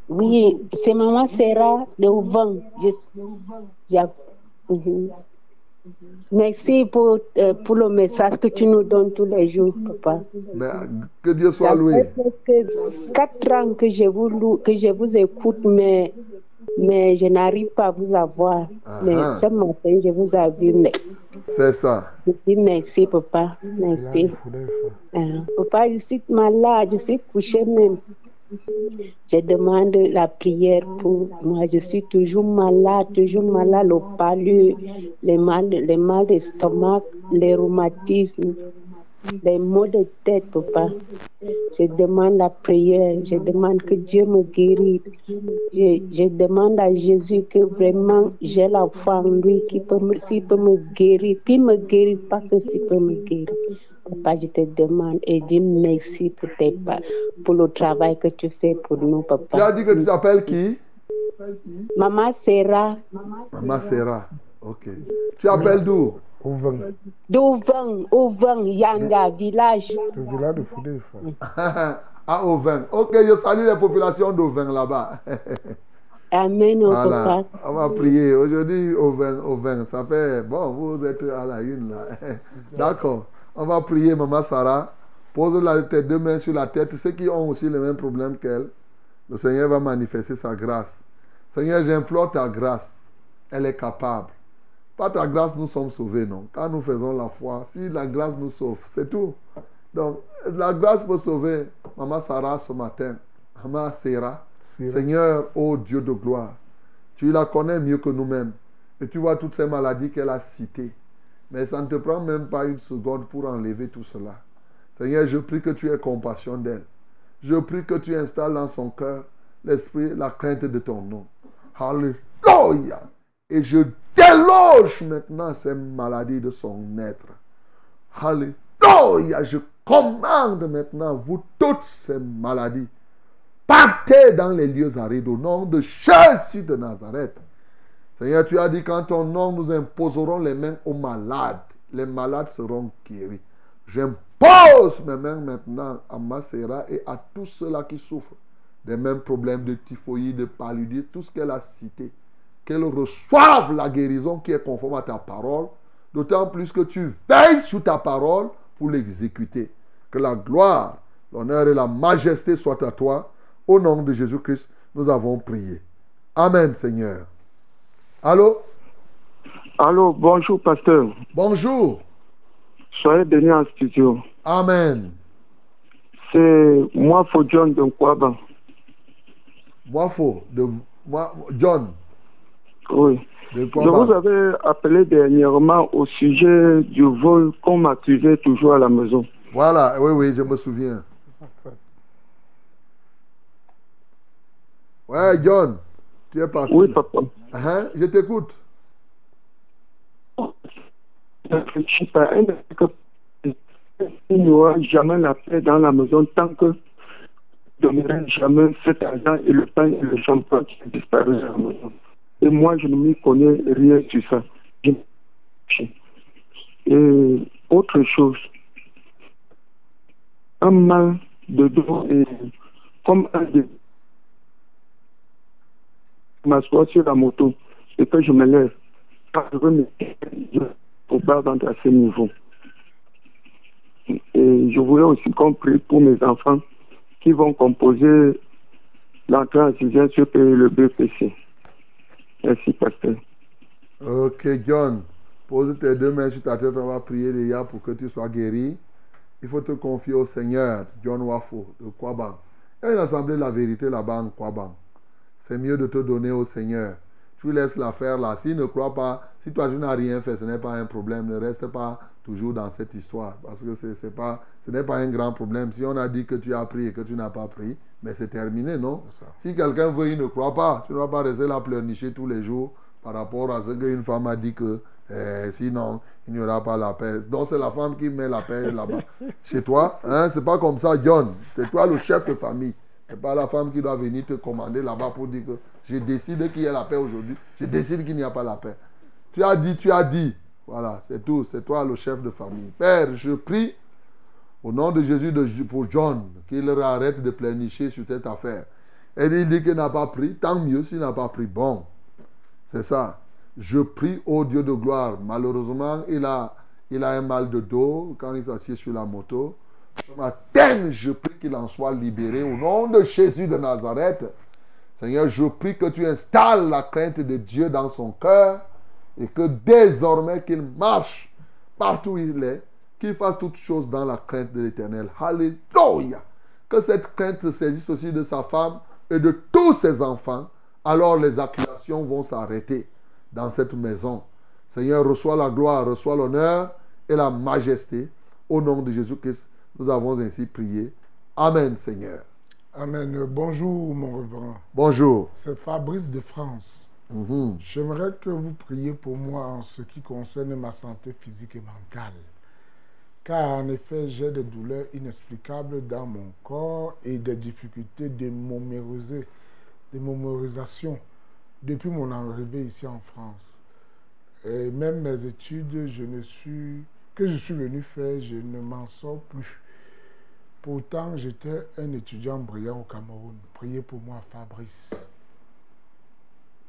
Oui, c'est maman Sarah de Ouvan. Merci pour le message que tu nous donnes tous les jours, papa. Mais que Dieu soit loué. Ça fait 4 ans que je vous écoute, mais je n'arrive pas à vous avoir. Ah, mais ce matin, je vous ai vu. Mais... C'est ça. Je dis merci, papa. Merci. Papa, je suis malade, je suis couchée même. Je demande la prière pour moi. Je suis toujours malade, le palu, les mal d'estomac, les rhumatismes, les maux de tête, papa. Je demande la prière, je demande que Dieu me guérisse. Je demande à Jésus que vraiment j'ai la foi en lui, s'il peut me guérir, qu'il ne me guérisse pas, que s'il peut me guérir. Papa, je te demande et dis merci pour le travail que tu fais pour nous, papa. Tu as dit que tu t'appelles qui? Maman Sarah. Maman Sarah, ok. Tu appelles d'où? Ouvan, Yanga, village. Le village de Foudé. À Ouvan. Ok, je salue les populations d'Ouvan là-bas. Amen, voilà. Papa. On va prier. Aujourd'hui, Ouvan, ça fait... Bon, vous êtes à la une là. D'accord. On va prier, Maman Sarah. Pose tes 2 mains sur la tête. Ceux qui ont aussi les mêmes problèmes qu'elle, le Seigneur va manifester sa grâce. Seigneur, j'implore ta grâce. Elle est capable. Par ta grâce, nous sommes sauvés, non? Quand nous faisons la foi, si la grâce nous sauve, c'est tout. Donc, la grâce peut sauver Maman Sarah ce matin. Maman Sarah. Seigneur, ô Dieu de gloire, tu la connais mieux que nous-mêmes. Et tu vois toutes ces maladies qu'elle a citées. Mais ça ne te prend même pas 1 seconde pour enlever tout cela. Seigneur, je prie que tu aies compassion d'elle. Je prie que tu installes dans son cœur l'esprit, la crainte de ton nom. Alléluia! Et je déloge maintenant ces maladies de son être. Alléluia! Je commande maintenant, vous toutes ces maladies, partez dans les lieux arides au nom de Jésus de Nazareth. Seigneur, tu as dit qu'en ton nom, nous imposerons les mains aux malades. Les malades seront guéris. J'impose mes mains maintenant à Maman Sarah et à tous ceux-là qui souffrent des mêmes problèmes de typhoïde, de paludisme, tout ce qu'elle a cité. Qu'elle reçoive la guérison qui est conforme à ta parole. D'autant plus que tu veilles sur ta parole pour l'exécuter. Que la gloire, l'honneur et la majesté soient à toi. Au nom de Jésus-Christ, nous avons prié. Amen, Seigneur. Allô? Allô, bonjour, pasteur. Bonjour. Soyez bénis en studio. Amen. C'est Mwafo John de Nkwaba. John. Oui. De Nkwaba. Je vous avais appelé dernièrement au sujet du vol qu'on m'accusait toujours à la maison. Voilà, oui, je me souviens. Ouais, John. Tu es parti. Oui, papa. Hein? Je t'écoute. Il n'y aura jamais la paix dans la maison tant que je ne donnerai jamais cet argent et le pain et le champagne qui disparaissent dans la maison. Et moi, je ne m'y connais rien sur ça. Et autre chose, un mal de dos est comme un des. M'assois sur la moto et que je me lève. pas de remercier au Père à ce niveau. Et je voulais aussi compris pour mes enfants qui vont composer l'entrée en sixième sur le BPC. Merci, pasteur. Ok, John, pose tes deux mains sur ta tête, on va prier déjà pour que tu sois guéri. Il faut te confier au Seigneur, John Wafo, de Kwaban. Il y a une assemblée de la vérité là-bas en Kwaban. C'est mieux de te donner au Seigneur. Tu laisses l'affaire là. S'il ne croit pas, si toi tu n'as rien fait, ce n'est pas un problème. Ne reste pas toujours dans cette histoire. Parce que ce n'est pas un grand problème. Si on a dit que tu as pris et que tu n'as pas pris, mais c'est terminé, non? Si quelqu'un veut, il ne croit pas. Tu ne vas pas rester là pleurnicher tous les jours par rapport à ce qu'une femme a dit que sinon, il n'y aura pas la paix. Donc c'est la femme qui met la paix là-bas. Chez toi, hein? C'est pas comme ça, John. C'est toi le chef de famille. C'est pas la femme qui doit venir te commander là-bas pour dire que je décide qu'il y a la paix aujourd'hui, je décide qu'il n'y a pas la paix. Tu as dit. Voilà, c'est tout. C'est toi le chef de famille. Père, je prie au nom de Jésus pour John qu'il arrête de pleurnicher sur cette affaire. Et il dit qu'il n'a pas pris. Tant mieux s'il n'a pas pris. Bon, c'est ça. Je prie au Dieu de gloire. Malheureusement, il a un mal de dos quand il s'assied sur la moto. Ce matin, je prie qu'il en soit libéré au nom de Jésus de Nazareth. Seigneur, je prie que tu installes la crainte de Dieu dans son cœur et que désormais qu'il marche partout où il est, qu'il fasse toutes choses dans la crainte de l'Éternel. Alléluia! Que cette crainte se saisisse aussi de sa femme et de tous ses enfants. Alors les accusations vont s'arrêter dans cette maison. Seigneur, reçois la gloire, reçois l'honneur et la majesté. Au nom de Jésus-Christ, nous avons ainsi prié. Amen, Seigneur. Amen. Bonjour, mon reverend. Bonjour. C'est Fabrice de France. J'aimerais que vous priez pour moi en ce qui concerne ma santé physique et mentale. Car en effet, j'ai des douleurs inexplicables dans mon corps et des difficultés de mémorisation depuis mon arrivée ici en France. Et même mes études, je suis venu faire, je ne m'en sors plus. Pourtant, j'étais un étudiant brillant au Cameroun. Priez pour moi, Fabrice.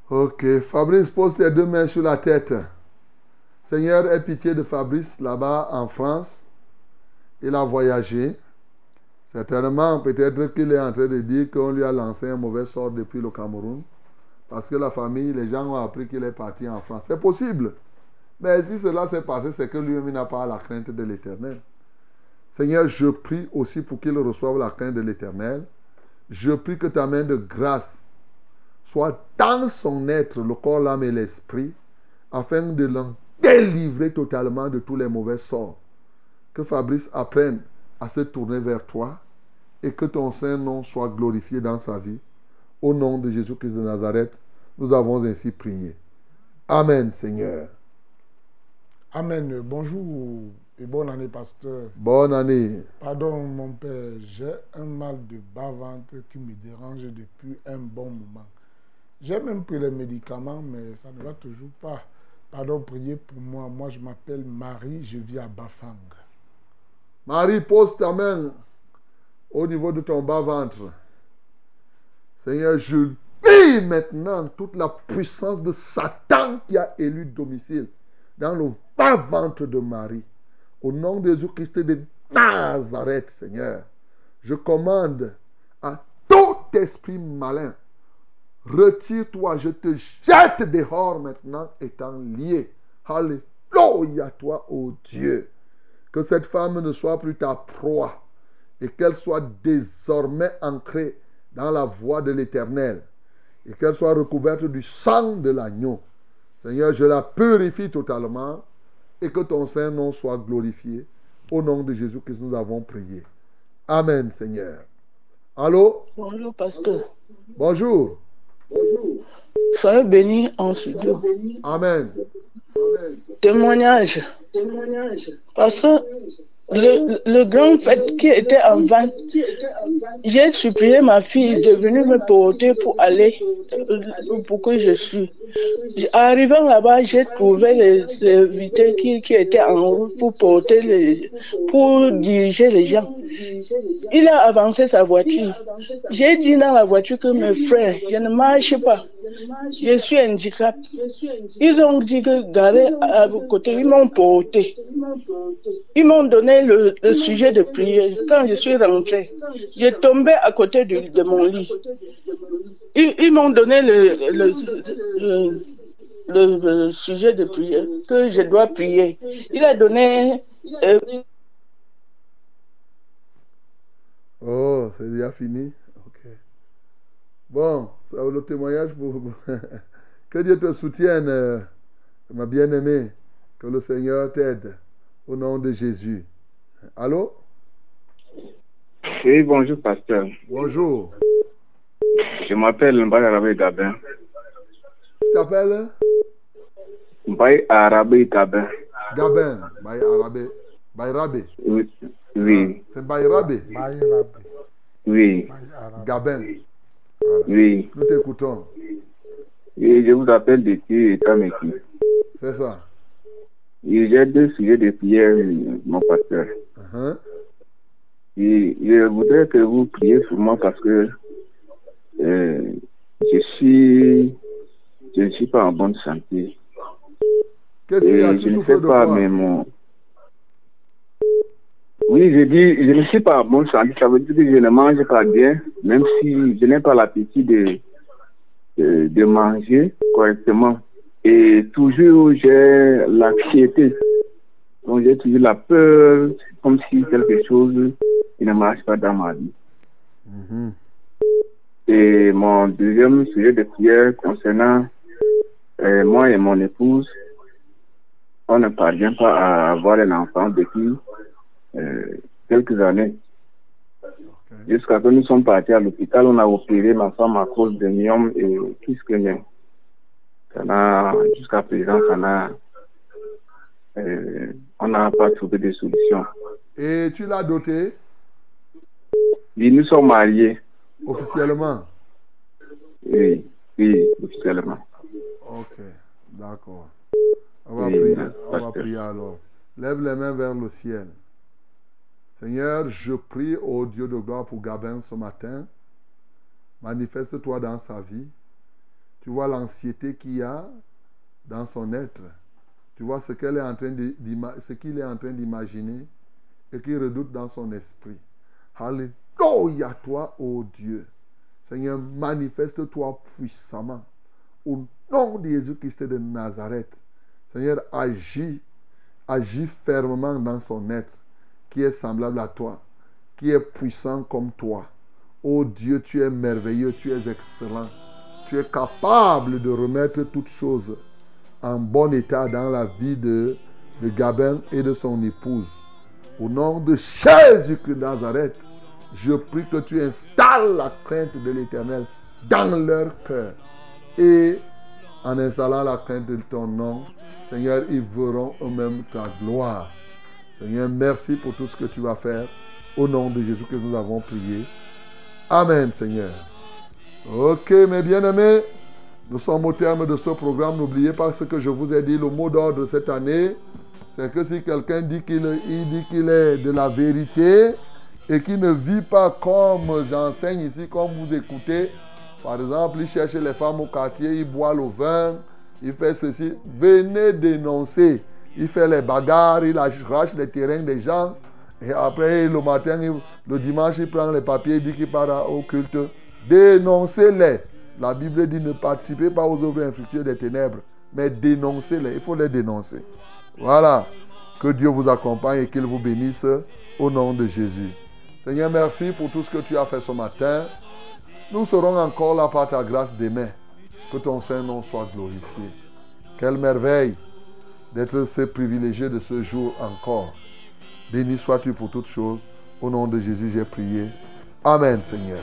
Ok, Fabrice, pose tes deux mains sur la tête. Seigneur, aie pitié de Fabrice là-bas en France. Il a voyagé. Certainement, peut-être qu'il est en train de dire qu'on lui a lancé un mauvais sort depuis le Cameroun. Parce que la famille, les gens ont appris qu'il est parti en France. C'est possible. Mais si cela s'est passé, c'est que lui-même n'a pas la crainte de l'Éternel. Seigneur, je prie aussi pour qu'il reçoive la crainte de l'Éternel. Je prie que ta main de grâce soit dans son être, le corps, l'âme et l'esprit, afin de l'en délivrer totalement de tous les mauvais sorts. Que Fabrice apprenne à se tourner vers toi et que ton Saint-Nom soit glorifié dans sa vie. Au nom de Jésus-Christ de Nazareth, nous avons ainsi prié. Amen, Seigneur. Amen. Bonjour. Et bonne année, pasteur. Bonne année. Pardon, mon père, j'ai un mal de bas-ventre qui me dérange depuis un bon moment. J'ai même pris les médicaments, mais ça ne va toujours pas. Pardon, priez pour moi. Moi, je m'appelle Marie, je vis à Bafang. Marie, pose ta main au niveau de ton bas-ventre. Seigneur, je vis maintenant toute la puissance de Satan qui a élu domicile dans le bas-ventre de Marie. Au nom de Jésus-Christ de Nazareth, Seigneur, je commande à tout esprit malin, retire-toi, je te jette dehors maintenant étant lié. Alléluia, toi, ô Dieu. Que cette femme ne soit plus ta proie et qu'elle soit désormais ancrée dans la voie de l'Éternel et qu'elle soit recouverte du sang de l'agneau. Seigneur, je la purifie totalement. Et que ton Saint-Nom soit glorifié. Au nom de Jésus-Christ, nous avons prié. Amen, Seigneur. Allô? Bonjour, pasteur. Bonjour. Bonjour. Soyez bénis en studio. Amen. Témoignage. Pasteur, le grand fête qui était en vain, j'ai supplié ma fille de venir me porter pour aller, pour que je suis. Arrivant là-bas, j'ai trouvé les invités qui étaient en route pour porter pour diriger les gens. Il a avancé sa voiture. J'ai dit dans la voiture que mes frères, je ne marche pas. Je suis handicapé. Ils ont dit que Garé à vos côtés, ils m'ont porté. Ils m'ont donné le sujet de prière. Quand je suis rentrée, j'ai tombé à côté de mon lit. Ils m'ont donné le sujet de prière, que je dois prier. Il a donné... Oh, c'est déjà fini? Ok. Bon, ça, le témoignage pour... Que Dieu te soutienne, ma bien-aimée. Que le Seigneur t'aide. Au nom de Jésus. Allô? Oui, bonjour, pasteur. Bonjour. Je m'appelle Mbaye Arabé Gabin. Tu t'appelles? Mbaye Arabé Gabin. Gabin, Mbaye Arabé. Mbaye Arabé. Oui. Oui. C'est Bayrabé. Oui. Gabin. Voilà. Oui. Nous t'écoutons. Et je vous appelle depuis Tameki. C'est ça. J'ai deux sujets de prière, mon pasteur. Et je voudrais que vous priez pour moi parce que je ne suis pas en bonne santé. Qu'est-ce qu'il y a? Tu souffres de quoi? Mais mon... Oui, je dis, je ne suis pas en bonne santé, ça veut dire que je ne mange pas bien, même si je n'ai pas l'appétit de manger correctement. Et toujours, j'ai l'anxiété. Donc, j'ai toujours la peur, comme si quelque chose ne marche pas dans ma vie. Et mon deuxième sujet de prière concernant moi et mon épouse, on ne parvient pas à avoir un enfant depuis quelques années. Jusqu'à que nous sommes partis à l'hôpital, on a opéré ma femme à cause de myome et tout ce que j'ai. Jusqu'à présent, on n'a pas trouvé de solution. Et tu l'as doté? Oui, nous sommes mariés. Officiellement? Oui, oui, officiellement. Ok, d'accord. On va prier alors. Lève les mains vers le ciel. Seigneur, je prie au Dieu de gloire pour Gabin ce matin. Manifeste-toi dans sa vie. Tu vois l'anxiété qu'il y a dans son être. Tu vois ce qu'elle est en train d'imaginer et qu'il redoute dans son esprit. Alléluia, toi, ô Dieu. Seigneur, manifeste-toi puissamment. Au nom de Jésus-Christ de Nazareth. Seigneur, agis fermement dans son être, qui est semblable à toi, qui est puissant comme toi. Ô Dieu, tu es merveilleux, tu es excellent. Tu es capable de remettre toutes choses en bon état dans la vie de Gabin et de son épouse. Au nom de Jésus-Christ de Nazareth, je prie que tu installes la crainte de l'Éternel dans leur cœur. Et en installant la crainte de ton nom, Seigneur, ils verront eux-mêmes ta gloire. Seigneur, merci pour tout ce que tu vas faire. Au nom de Jésus que nous avons prié. Amen, Seigneur. Ok, mes bien-aimés, nous sommes au terme de ce programme. N'oubliez pas ce que je vous ai dit. Le mot d'ordre cette année, c'est que si quelqu'un dit qu'il est de la vérité et qu'il ne vit pas comme j'enseigne ici, comme vous écoutez, par exemple, il cherche les femmes au quartier, il boit le vin, il fait ceci. Venez dénoncer. Il fait les bagarres, il arrache les terrains des gens. Et après, le matin, le dimanche, il prend les papiers, il dit qu'il part au culte. Dénoncez-les. La Bible dit ne participez pas aux œuvres infructueuses des ténèbres, mais dénoncez-les. Il faut les dénoncer. Voilà. Que Dieu vous accompagne et qu'il vous bénisse au nom de Jésus. Seigneur, merci pour tout ce que tu as fait ce matin. Nous serons encore là par ta grâce demain. Que ton Saint-Nom soit glorifié. Quelle merveille d'être ce privilégié de ce jour encore. Béni sois-tu pour toutes choses. Au nom de Jésus, j'ai prié. Amen, Seigneur.